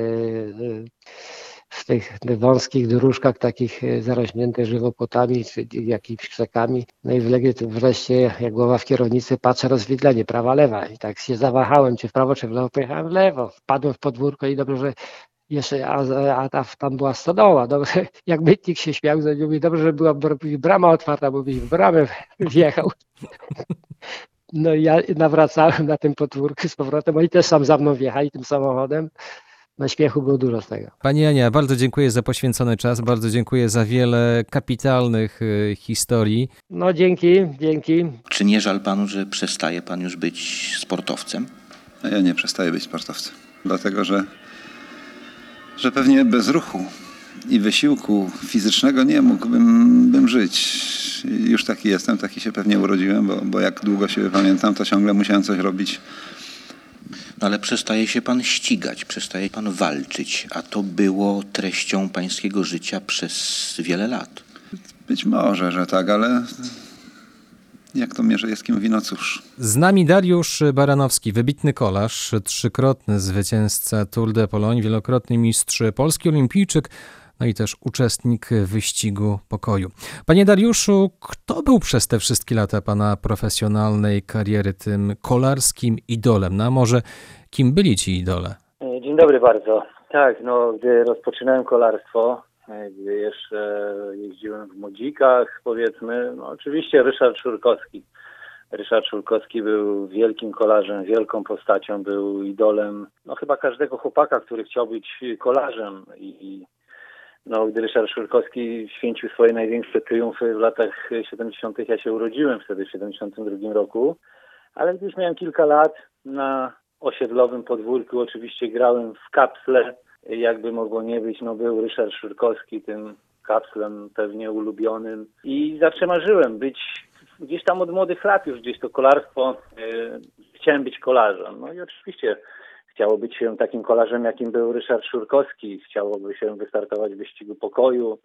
W tych wąskich dróżkach takich zarośniętych żywopłotami czy jakimiś krzakami. No i wlegnie wreszcie, jak głowa w kierownicy, patrzę rozwidlenie, prawa, lewa. I tak się zawahałem, czy w prawo, czy w lewo, pojechałem w lewo. Wpadłem w podwórko i dobrze, że Jeszcze, a, a, a tam była stodoła. Dobrze, jak mytnik się śmiał, to mówi, dobrze, że była brama otwarta, bo byś w bramę wjechał. No i ja nawracałem na tym podwórku z powrotem. Oni też sam za mną wjechali tym samochodem. Na śmiechu było dużo z tego. Pani Ania, bardzo dziękuję za poświęcony czas, bardzo dziękuję za wiele kapitalnych y, historii. No dzięki, dzięki. Czy nie żal panu, że przestaje pan już być sportowcem? No ja nie przestaję być sportowcem, dlatego że, że pewnie bez ruchu i wysiłku fizycznego nie mógłbym bym żyć. Już taki jestem, taki się pewnie urodziłem, bo, bo jak długo się pamiętam, to ciągle musiałem coś robić. No ale przestaje się pan ścigać, przestaje pan walczyć, a to było treścią pańskiego życia przez wiele lat. Być może, że tak, ale jak to mierzę, jest kim wino, cóż. Z nami Dariusz Baranowski, wybitny kolarz, trzykrotny zwycięzca Tour de Pologne, wielokrotny mistrz Polski, olimpijczyk, no i też uczestnik Wyścigu Pokoju. Panie Dariuszu, kto był przez te wszystkie lata pana profesjonalnej kariery tym kolarskim idolem? No a może kim byli ci idole? Dzień dobry bardzo. Tak, no gdy rozpoczynałem kolarstwo, gdy jeszcze jeździłem w młodzikach, powiedzmy, no oczywiście Ryszard Szurkowski. Ryszard Szurkowski był wielkim kolarzem, wielką postacią, był idolem, no chyba każdego chłopaka, który chciał być kolarzem i, i No, gdy Ryszard Szurkowski święcił swoje największe triumfy w latach siedemdziesiątych, ja się urodziłem wtedy w siedemdziesiątym drugim roku, ale gdy już miałem kilka lat, na osiedlowym podwórku oczywiście grałem w kapsle, jakby mogło nie być, no był Ryszard Szurkowski tym kapslem pewnie ulubionym i zawsze marzyłem być gdzieś tam od młodych lat już gdzieś to kolarstwo, chciałem być kolarzem, no i oczywiście chciało być się takim kolarzem, jakim był Ryszard Szurkowski. Chciałoby się wystartować w Wyścigu Pokoju,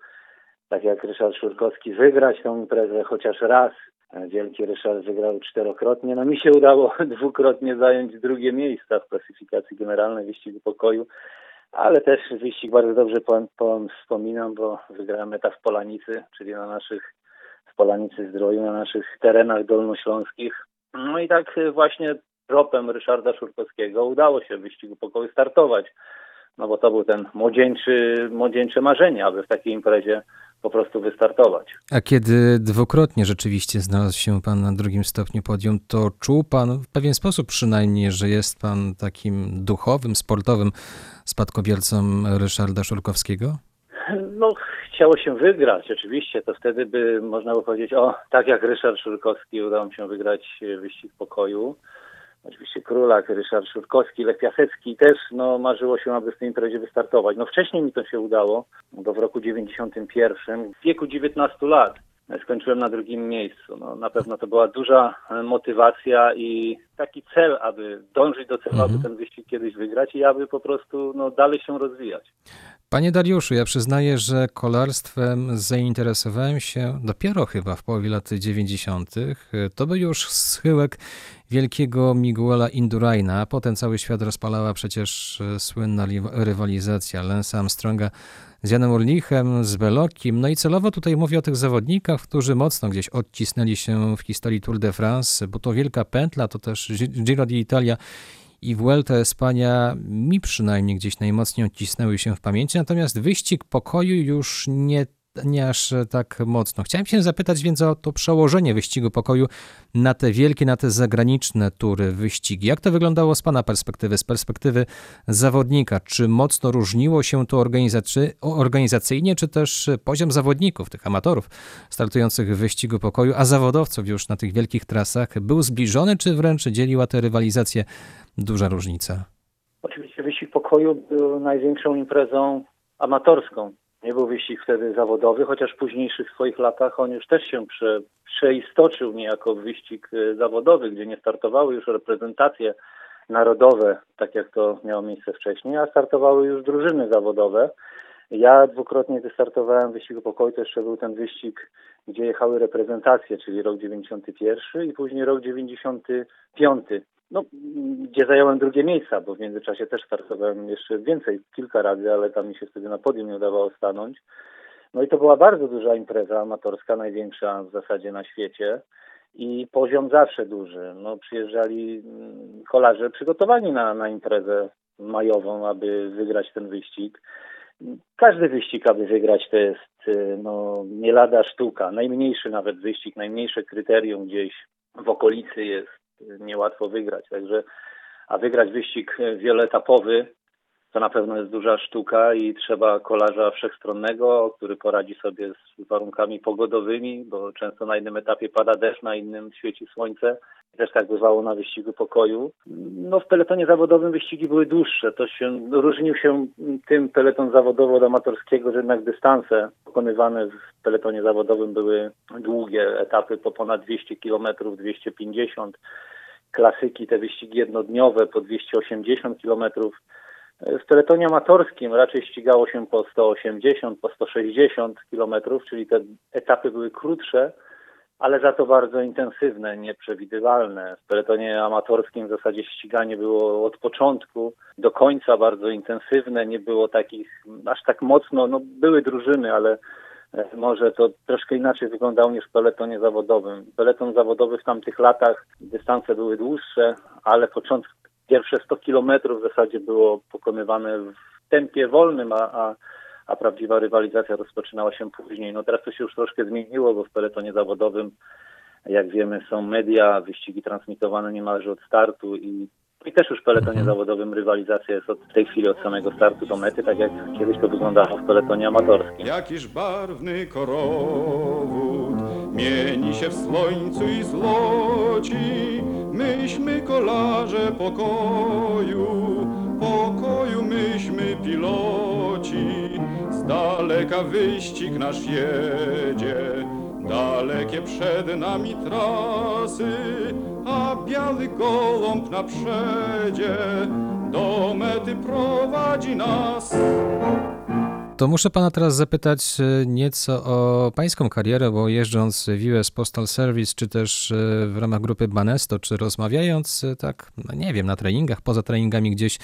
tak jak Ryszard Szurkowski, wygrać tą imprezę chociaż raz. Wielki Ryszard wygrał czterokrotnie. No mi się udało dwukrotnie zająć drugie miejsca w klasyfikacji generalnej Wyścigu Pokoju, ale też wyścig bardzo dobrze po, po, wspominam, bo wygrałem etap w Polanicy, czyli na naszych, w Polanicy Zdroju, na naszych terenach dolnośląskich. No i tak właśnie tropem Ryszarda Szurkowskiego udało się w Wyścigu Pokoju startować, no bo to był ten młodzieńczy, młodzieńcze marzenie, aby w takiej imprezie po prostu wystartować. A kiedy dwukrotnie rzeczywiście znalazł się pan na drugim stopniu podium, to czuł pan w pewien sposób przynajmniej, że jest pan takim duchowym, sportowym spadkobiercą Ryszarda Szurkowskiego? No, chciało się wygrać, oczywiście, to wtedy by można było powiedzieć, o, tak jak Ryszard Szurkowski udało mi się wygrać Wyścig Pokoju. Oczywiście Królak, Ryszard Szurkowski, Lech Piasecki też, no marzyło się, aby w tej imprezie wystartować. No wcześniej mi to się udało, bo w roku dziewięćdziesiątym pierwszym, w wieku dziewiętnastu lat, skończyłem na drugim miejscu. No na pewno to była duża motywacja i taki cel, aby dążyć do celu, mhm. aby ten wyścig kiedyś wygrać i aby po prostu no, dalej się rozwijać. Panie Dariuszu, ja przyznaję, że kolarstwem zainteresowałem się dopiero chyba w połowie lat dziewięćdziesiątych. To był już schyłek wielkiego Miguela Induraina. Potem cały świat rozpalała przecież słynna rywalizacja Lance'a Armstronga z Janem Urlichem, z Belokim. No i celowo tutaj mówię o tych zawodnikach, którzy mocno gdzieś odcisnęli się w historii Tour de France, bo to wielka pętla, to też Giro d'Italia i Vuelta Espania mi przynajmniej gdzieś najmocniej odcisnęły się w pamięci, natomiast Wyścig Pokoju już nie, nie aż tak mocno. Chciałem się zapytać więc o to przełożenie Wyścigu Pokoju na te wielkie, na te zagraniczne tury, wyścigi. Jak to wyglądało z pana perspektywy, z perspektywy zawodnika? Czy mocno różniło się to organizacy, organizacyjnie, czy też poziom zawodników, tych amatorów startujących w Wyścigu Pokoju, a zawodowców już na tych wielkich trasach był zbliżony, czy wręcz dzieliła te rywalizacje duża różnica? Oczywiście Wyścig Pokoju był największą imprezą amatorską. Nie był wyścig wtedy zawodowy, chociaż w późniejszych swoich latach on już też się prze, przeistoczył niejako w wyścig zawodowy, gdzie nie startowały już reprezentacje narodowe, tak jak to miało miejsce wcześniej, a startowały już drużyny zawodowe. Ja dwukrotnie wystartowałem w Wyścigu Pokoju, to jeszcze był ten wyścig, gdzie jechały reprezentacje, czyli rok dziewięćdziesiąty pierwszy i później rok dziewięćdziesiąty piąty. No, gdzie zająłem drugie miejsca, bo w międzyczasie też startowałem jeszcze więcej, kilka razy, ale tam mi się wtedy na podium nie udawało stanąć. No i to była bardzo duża impreza amatorska, największa w zasadzie na świecie i poziom zawsze duży. No, przyjeżdżali kolarze przygotowani na, na imprezę majową, aby wygrać ten wyścig. Każdy wyścig, aby wygrać, to jest no, nie lada sztuka. Najmniejszy nawet wyścig, najmniejsze kryterium gdzieś w okolicy jest niełatwo wygrać. Także, a wygrać wyścig wieloetapowy to na pewno jest duża sztuka i trzeba kolarza wszechstronnego, który poradzi sobie z warunkami pogodowymi, bo często na jednym etapie pada deszcz, na innym świeci słońce. Też tak bywało na Wyścigu Pokoju. No w peletonie zawodowym wyścigi były dłuższe. To się różnił się tym peleton zawodowy od amatorskiego, że jednak dystanse pokonywane w peletonie zawodowym były długie, etapy po ponad dwieście kilometrów, dwieście pięćdziesiąt. Klasyki, te wyścigi jednodniowe po dwieście osiemdziesiąt kilometrów. W peletonie amatorskim raczej ścigało się po sto osiemdziesiąt, po sto sześćdziesiąt kilometrów, czyli te etapy były krótsze, ale za to bardzo intensywne, nieprzewidywalne. W peletonie amatorskim w zasadzie ściganie było od początku do końca bardzo intensywne, nie było takich, aż tak mocno, no były drużyny, ale może to troszkę inaczej wyglądało niż w peletonie zawodowym. Peleton zawodowy w tamtych latach, dystanse były dłuższe, ale początk, pierwsze sto kilometrów w zasadzie było pokonywane w tempie wolnym, a, a a prawdziwa rywalizacja rozpoczynała się później. No teraz to się już troszkę zmieniło, bo w peletonie zawodowym, jak wiemy, są media, wyścigi transmitowane niemalże od startu i, i też już w peletonie mhm. zawodowym rywalizacja jest od tej chwili od samego startu do mety, tak jak kiedyś to wyglądało w peletonie amatorskim. Jakiż barwny korowód mieni się w słońcu i złoci, myśmy kolarze pokoju, pokoju myśmy piloci. Z daleka wyścig nasz jedzie, dalekie przed nami trasy, a biały gołąb na przedzie do mety prowadzi nas. To muszę pana teraz zapytać nieco o pańską karierę, bo jeżdżąc w U S Postal Service, czy też w ramach grupy Banesto, czy rozmawiając tak, no nie wiem, na treningach, poza treningami gdzieś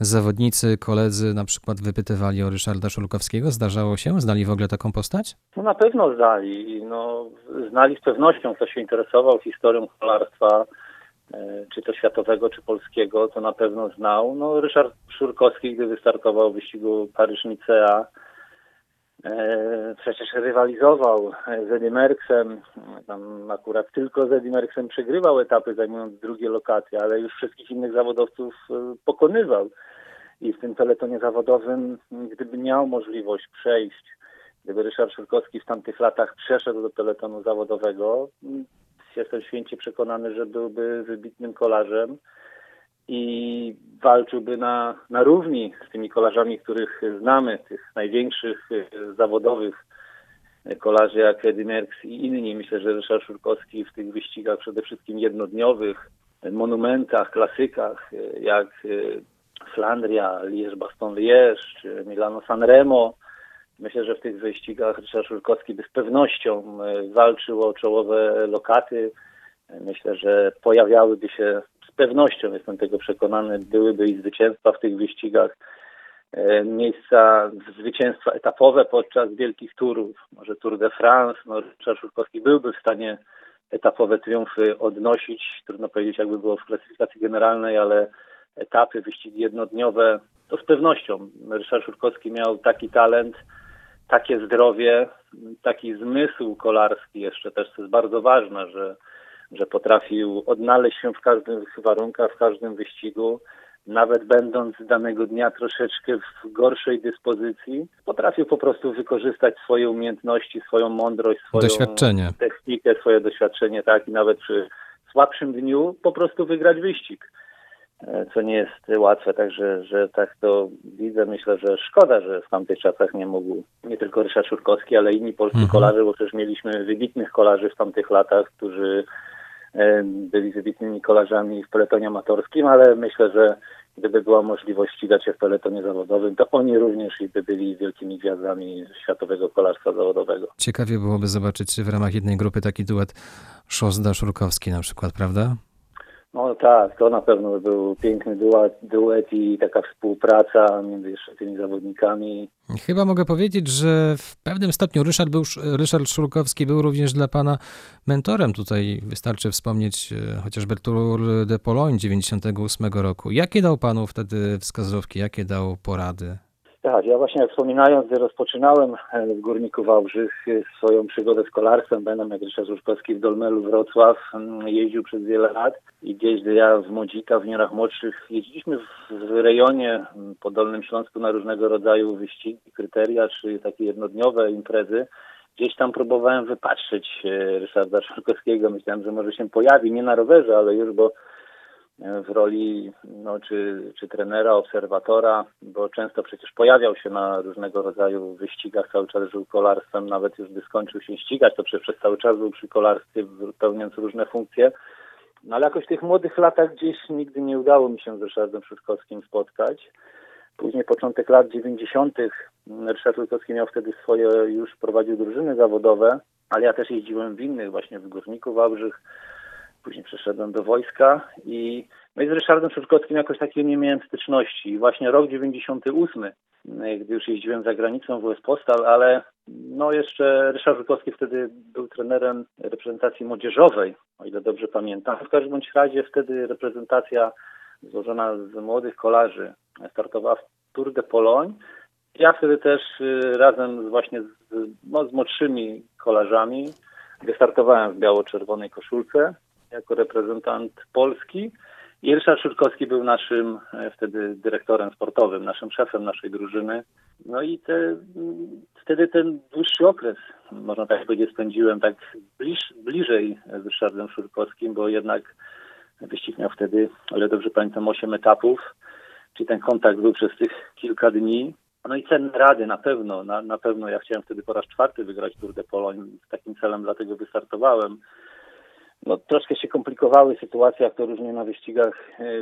zawodnicy, koledzy na przykład wypytywali o Ryszarda Szurkowskiego. Zdarzało się? Znali w ogóle taką postać? No na pewno znali. No, znali z pewnością, kto się interesował historią kolarstwa, czy to światowego, czy polskiego, to na pewno znał. No, Ryszard Szurkowski, gdy wystartował w wyścigu Paryż-Nicea, e, przecież rywalizował z Edi Mercksem. Tam akurat tylko z Edi Mercksem przegrywał etapy, zajmując drugie lokacje, ale już wszystkich innych zawodowców pokonywał. I w tym peletonie zawodowym, gdyby miał możliwość przejść, gdyby Ryszard Szurkowski w tamtych latach przeszedł do peletonu zawodowego, jestem święcie przekonany, że byłby wybitnym kolarzem i walczyłby na, na równi z tymi kolarzami, których znamy, tych największych zawodowych kolarzy jak Edi Merckx i inni. Myślę, że Ryszard Szurkowski w tych wyścigach przede wszystkim jednodniowych, monumentach, klasykach jak Flandria, Liège-Bastogne-Liège czy Milano-Sanremo, myślę, że w tych wyścigach Ryszard Szurkowski by z pewnością walczył o czołowe lokaty. Myślę, że pojawiałyby się z pewnością, jestem tego przekonany, byłyby i zwycięstwa w tych wyścigach. Miejsca zwycięstwa etapowe podczas wielkich turów, może Tour de France. No, Ryszard Szurkowski byłby w stanie etapowe triumfy odnosić. Trudno powiedzieć, jakby było w klasyfikacji generalnej, ale etapy, wyścigi jednodniowe, to z pewnością Ryszard Szurkowski miał taki talent, takie zdrowie, taki zmysł kolarski jeszcze też, co jest bardzo ważne, że, że potrafił odnaleźć się w każdych warunkach, w każdym wyścigu, nawet będąc danego dnia troszeczkę w gorszej dyspozycji, potrafił po prostu wykorzystać swoje umiejętności, swoją mądrość, swoją technikę, swoje doświadczenie, tak, i nawet przy słabszym dniu po prostu wygrać wyścig, co nie jest łatwe, także że tak to widzę. Myślę, że szkoda, że w tamtych czasach nie mógł nie tylko Ryszard Szurkowski, ale inni polscy mhm. kolarze, bo też mieliśmy wybitnych kolarzy w tamtych latach, którzy byli wybitnymi kolarzami w peletonie amatorskim, ale myślę, że gdyby była możliwość ścigać się w peletonie zawodowym, to oni również i by byli wielkimi gwiazdami światowego kolarstwa zawodowego. Ciekawie byłoby zobaczyć w ramach jednej grupy taki duet Szosda-Szurkowski na przykład, prawda? No tak, to na pewno był piękny duet, duet i taka współpraca między jeszcze tymi zawodnikami. Chyba mogę powiedzieć, że w pewnym stopniu Ryszard, był, Ryszard Szurkowski był również dla pana mentorem. Tutaj wystarczy wspomnieć chociażby Tour de Pologne dziewięćdziesiątego ósmego roku. Jakie dał panu wtedy wskazówki, jakie dał porady? Tak, ja właśnie wspominając, gdy rozpoczynałem w Górniku Wałbrzych swoją przygodę z kolarstwem, będąc jak Ryszard Szurkowski w Dolmelu Wrocław, jeździł przez wiele lat i gdzieś gdy ja w Młodzika, w Nierach Młodszych, jeździliśmy w rejonie po Dolnym Śląsku na różnego rodzaju wyścigi, kryteria czy takie jednodniowe imprezy. Gdzieś tam próbowałem wypatrzeć Ryszarda Szurkowskiego, myślałem, że może się pojawi, nie na rowerze, ale już, bo w roli no, czy, czy trenera, obserwatora, bo często przecież pojawiał się na różnego rodzaju wyścigach, cały czas żył kolarstwem, nawet już gdy skończył się ścigać, to przecież cały czas był przy kolarstwie, pełniąc różne funkcje. No ale jakoś w tych młodych latach gdzieś nigdy nie udało mi się z Ryszardem Szurkowskim spotkać. Później początek lat dziewięćdziesiątych Ryszard Szurkowski miał wtedy swoje, już prowadził drużyny zawodowe, ale ja też jeździłem w innych, właśnie w Górniku Wałbrzych. Później przeszedłem do wojska i no i z Ryszardem Szurkowskim jakoś takiej nie miałem styczności. I właśnie rok dziewięćdziesiąty ósmy, gdy już jeździłem za granicą w U S Postal, ale no jeszcze Ryszard Szurkowski wtedy był trenerem reprezentacji młodzieżowej, o ile dobrze pamiętam. W każdym bądź razie wtedy reprezentacja złożona z młodych kolarzy startowała w Tour de Pologne. Ja wtedy też razem z właśnie z, no, z młodszymi kolarzami, gdy startowałem w biało-czerwonej koszulce, jako reprezentant Polski. I Ryszard Szurkowski był naszym wtedy dyrektorem sportowym, naszym szefem naszej drużyny. No i te, wtedy ten dłuższy okres, można tak powiedzieć, spędziłem tak bliż, bliżej z Ryszardem Szurkowskim, bo jednak wyścig miał wtedy, ale dobrze pamiętam, osiem etapów, czyli ten kontakt był przez tych kilka dni. No i cenne rady na pewno, na, na pewno ja chciałem wtedy po raz czwarty wygrać Tour de Pologne, z takim celem dlatego wystartowałem. No, troszkę się komplikowały sytuacje, jak to różnie na wyścigach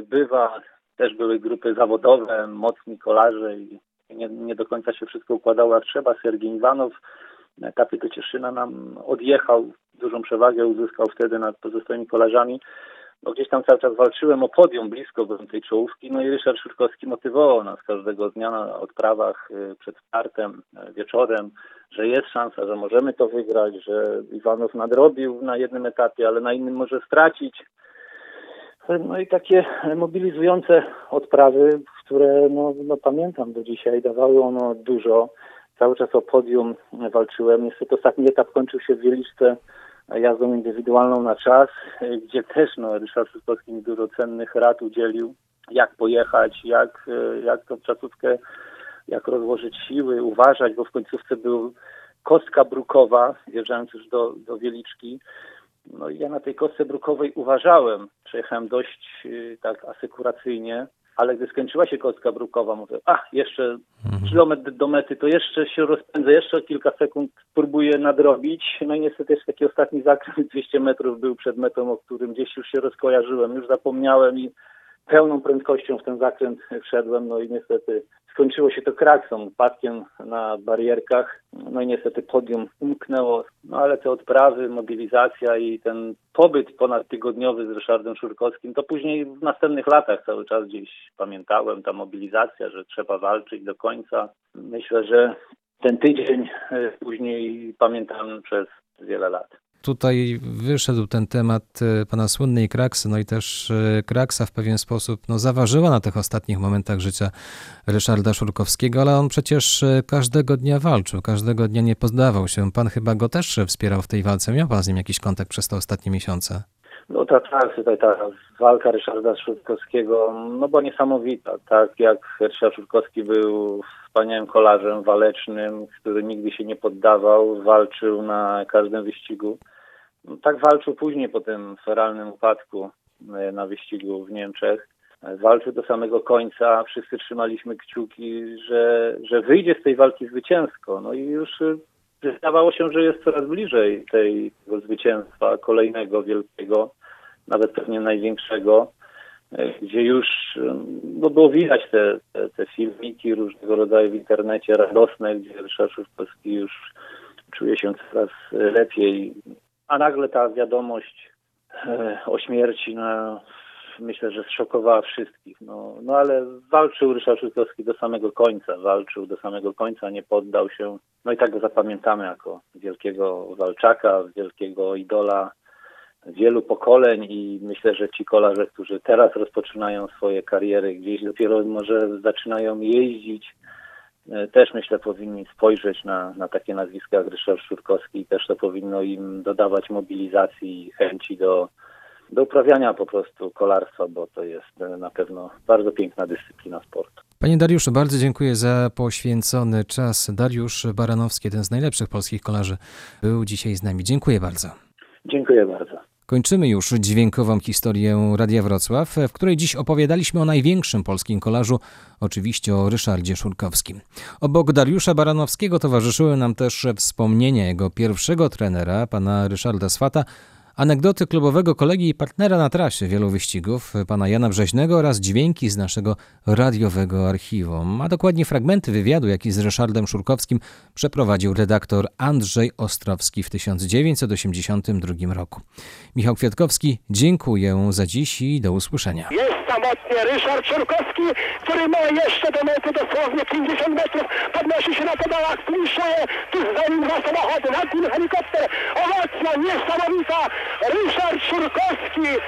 bywa. Też były grupy zawodowe, mocni kolarze i nie, nie do końca się wszystko układało jak trzeba. Sergiej Iwanow na etapie do Cieszyna nam odjechał, dużą przewagę uzyskał wtedy nad pozostałymi kolarzami. No, gdzieś tam cały czas walczyłem o podium, blisko byłem tej czołówki. No i Ryszard Szurkowski motywował nas każdego dnia na odprawach przed startem, wieczorem, że jest szansa, że możemy to wygrać, że Iwanow nadrobił na jednym etapie, ale na innym może stracić. No i takie mobilizujące odprawy, które no, no pamiętam do dzisiaj, dawały ono dużo. Cały czas o podium walczyłem. Niestety ostatni etap kończył się w Wieliczce jazdą indywidualną na czas, gdzie też no, Ryszard Szurkowski mi dużo cennych rad udzielił, jak pojechać, jak, jak tą czasówkę, jak rozłożyć siły, uważać, bo w końcówce był kostka brukowa, wjeżdżając już do, do Wieliczki. No i ja na tej kostce brukowej uważałem, przejechałem dość tak asekuracyjnie, ale gdy skończyła się kostka brukowa, mówię, a jeszcze kilometr do mety, to jeszcze się rozpędzę, jeszcze kilka sekund próbuję nadrobić. No i niestety jeszcze taki ostatni zakręt, dwieście metrów był przed metą, o którym gdzieś już się rozkojarzyłem, już zapomniałem i pełną prędkością w ten zakręt wszedłem, no i niestety skończyło się to kraksą, upadkiem na barierkach, no i niestety podium umknęło, no ale te odprawy, mobilizacja i ten pobyt ponadtygodniowy z Ryszardem Szurkowskim, to później w następnych latach cały czas gdzieś pamiętałem, ta mobilizacja, że trzeba walczyć do końca. Myślę, że ten tydzień później pamiętam przez wiele lat. Tutaj wyszedł ten temat pana słynnej kraksy, no i też kraksa w pewien sposób no, zaważyła na tych ostatnich momentach życia Ryszarda Szurkowskiego, ale on przecież każdego dnia walczył, każdego dnia nie poddawał się. Pan chyba go też wspierał w tej walce, miał pan z nim jakiś kontakt przez te ostatnie miesiące? No tak, tak, tutaj ta walka Ryszarda Szurkowskiego, no bo niesamowita, tak jak Ryszard Szurkowski był wspaniałym kolarzem walecznym, który nigdy się nie poddawał, walczył na każdym wyścigu. No, tak walczył później po tym feralnym upadku na wyścigu w Niemczech. Walczył do samego końca, wszyscy trzymaliśmy kciuki, że, że wyjdzie z tej walki zwycięsko. No i już zdawało się, że jest coraz bliżej tej, tego zwycięstwa kolejnego wielkiego, nawet pewnie największego, gdzie już no, było widać te, te, te filmiki różnego rodzaju w internecie radosne, gdzie Ryszard Szurkowski już czuje się coraz lepiej. A nagle ta wiadomość e, o śmierci na myślę, że zszokowała wszystkich. No, no ale walczył Ryszard Szurkowski do samego końca, walczył do samego końca, nie poddał się. No i tak go zapamiętamy jako wielkiego walczaka, wielkiego idola wielu pokoleń i myślę, że ci kolarze, którzy teraz rozpoczynają swoje kariery, gdzieś dopiero może zaczynają jeździć, też myślę powinni spojrzeć na, na takie nazwiska jak Ryszard Szurkowski i też to powinno im dodawać mobilizacji i chęci do, do uprawiania po prostu kolarstwa, bo to jest na pewno bardzo piękna dyscyplina sportu. Panie Dariuszu, bardzo dziękuję za poświęcony czas. Dariusz Baranowski, jeden z najlepszych polskich kolarzy, był dzisiaj z nami. Dziękuję bardzo. Dziękuję bardzo. Kończymy już dźwiękową historię Radia Wrocław, w której dziś opowiadaliśmy o największym polskim kolarzu, oczywiście o Ryszardzie Szurkowskim. Obok Dariusza Baranowskiego towarzyszyły nam też wspomnienia jego pierwszego trenera, pana Ryszarda Swata, anegdoty klubowego kolegi i partnera na trasie wielu wyścigów, pana Jana Brzeźnego oraz dźwięki z naszego radiowego archiwum, a dokładnie fragmenty wywiadu, jaki z Ryszardem Szurkowskim przeprowadził redaktor Andrzej Ostrowski w tysiąc dziewięćset osiemdziesiątym drugim roku. Michał Kwiatkowski, dziękuję za dziś i do usłyszenia. Samotnie Ryszard Szurkowski, który ma jeszcze do mety dosłownie pięćdziesiąt metrów, podnosi się na pedałach, finiszuje, tuż za nim dwa samochody, nad nim helikopter, owacja niesamowita, Ryszard Szurkowski,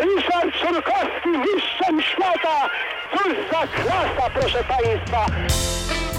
Ryszard Szurkowski mistrzem świata, cóż za klasa, proszę Państwa.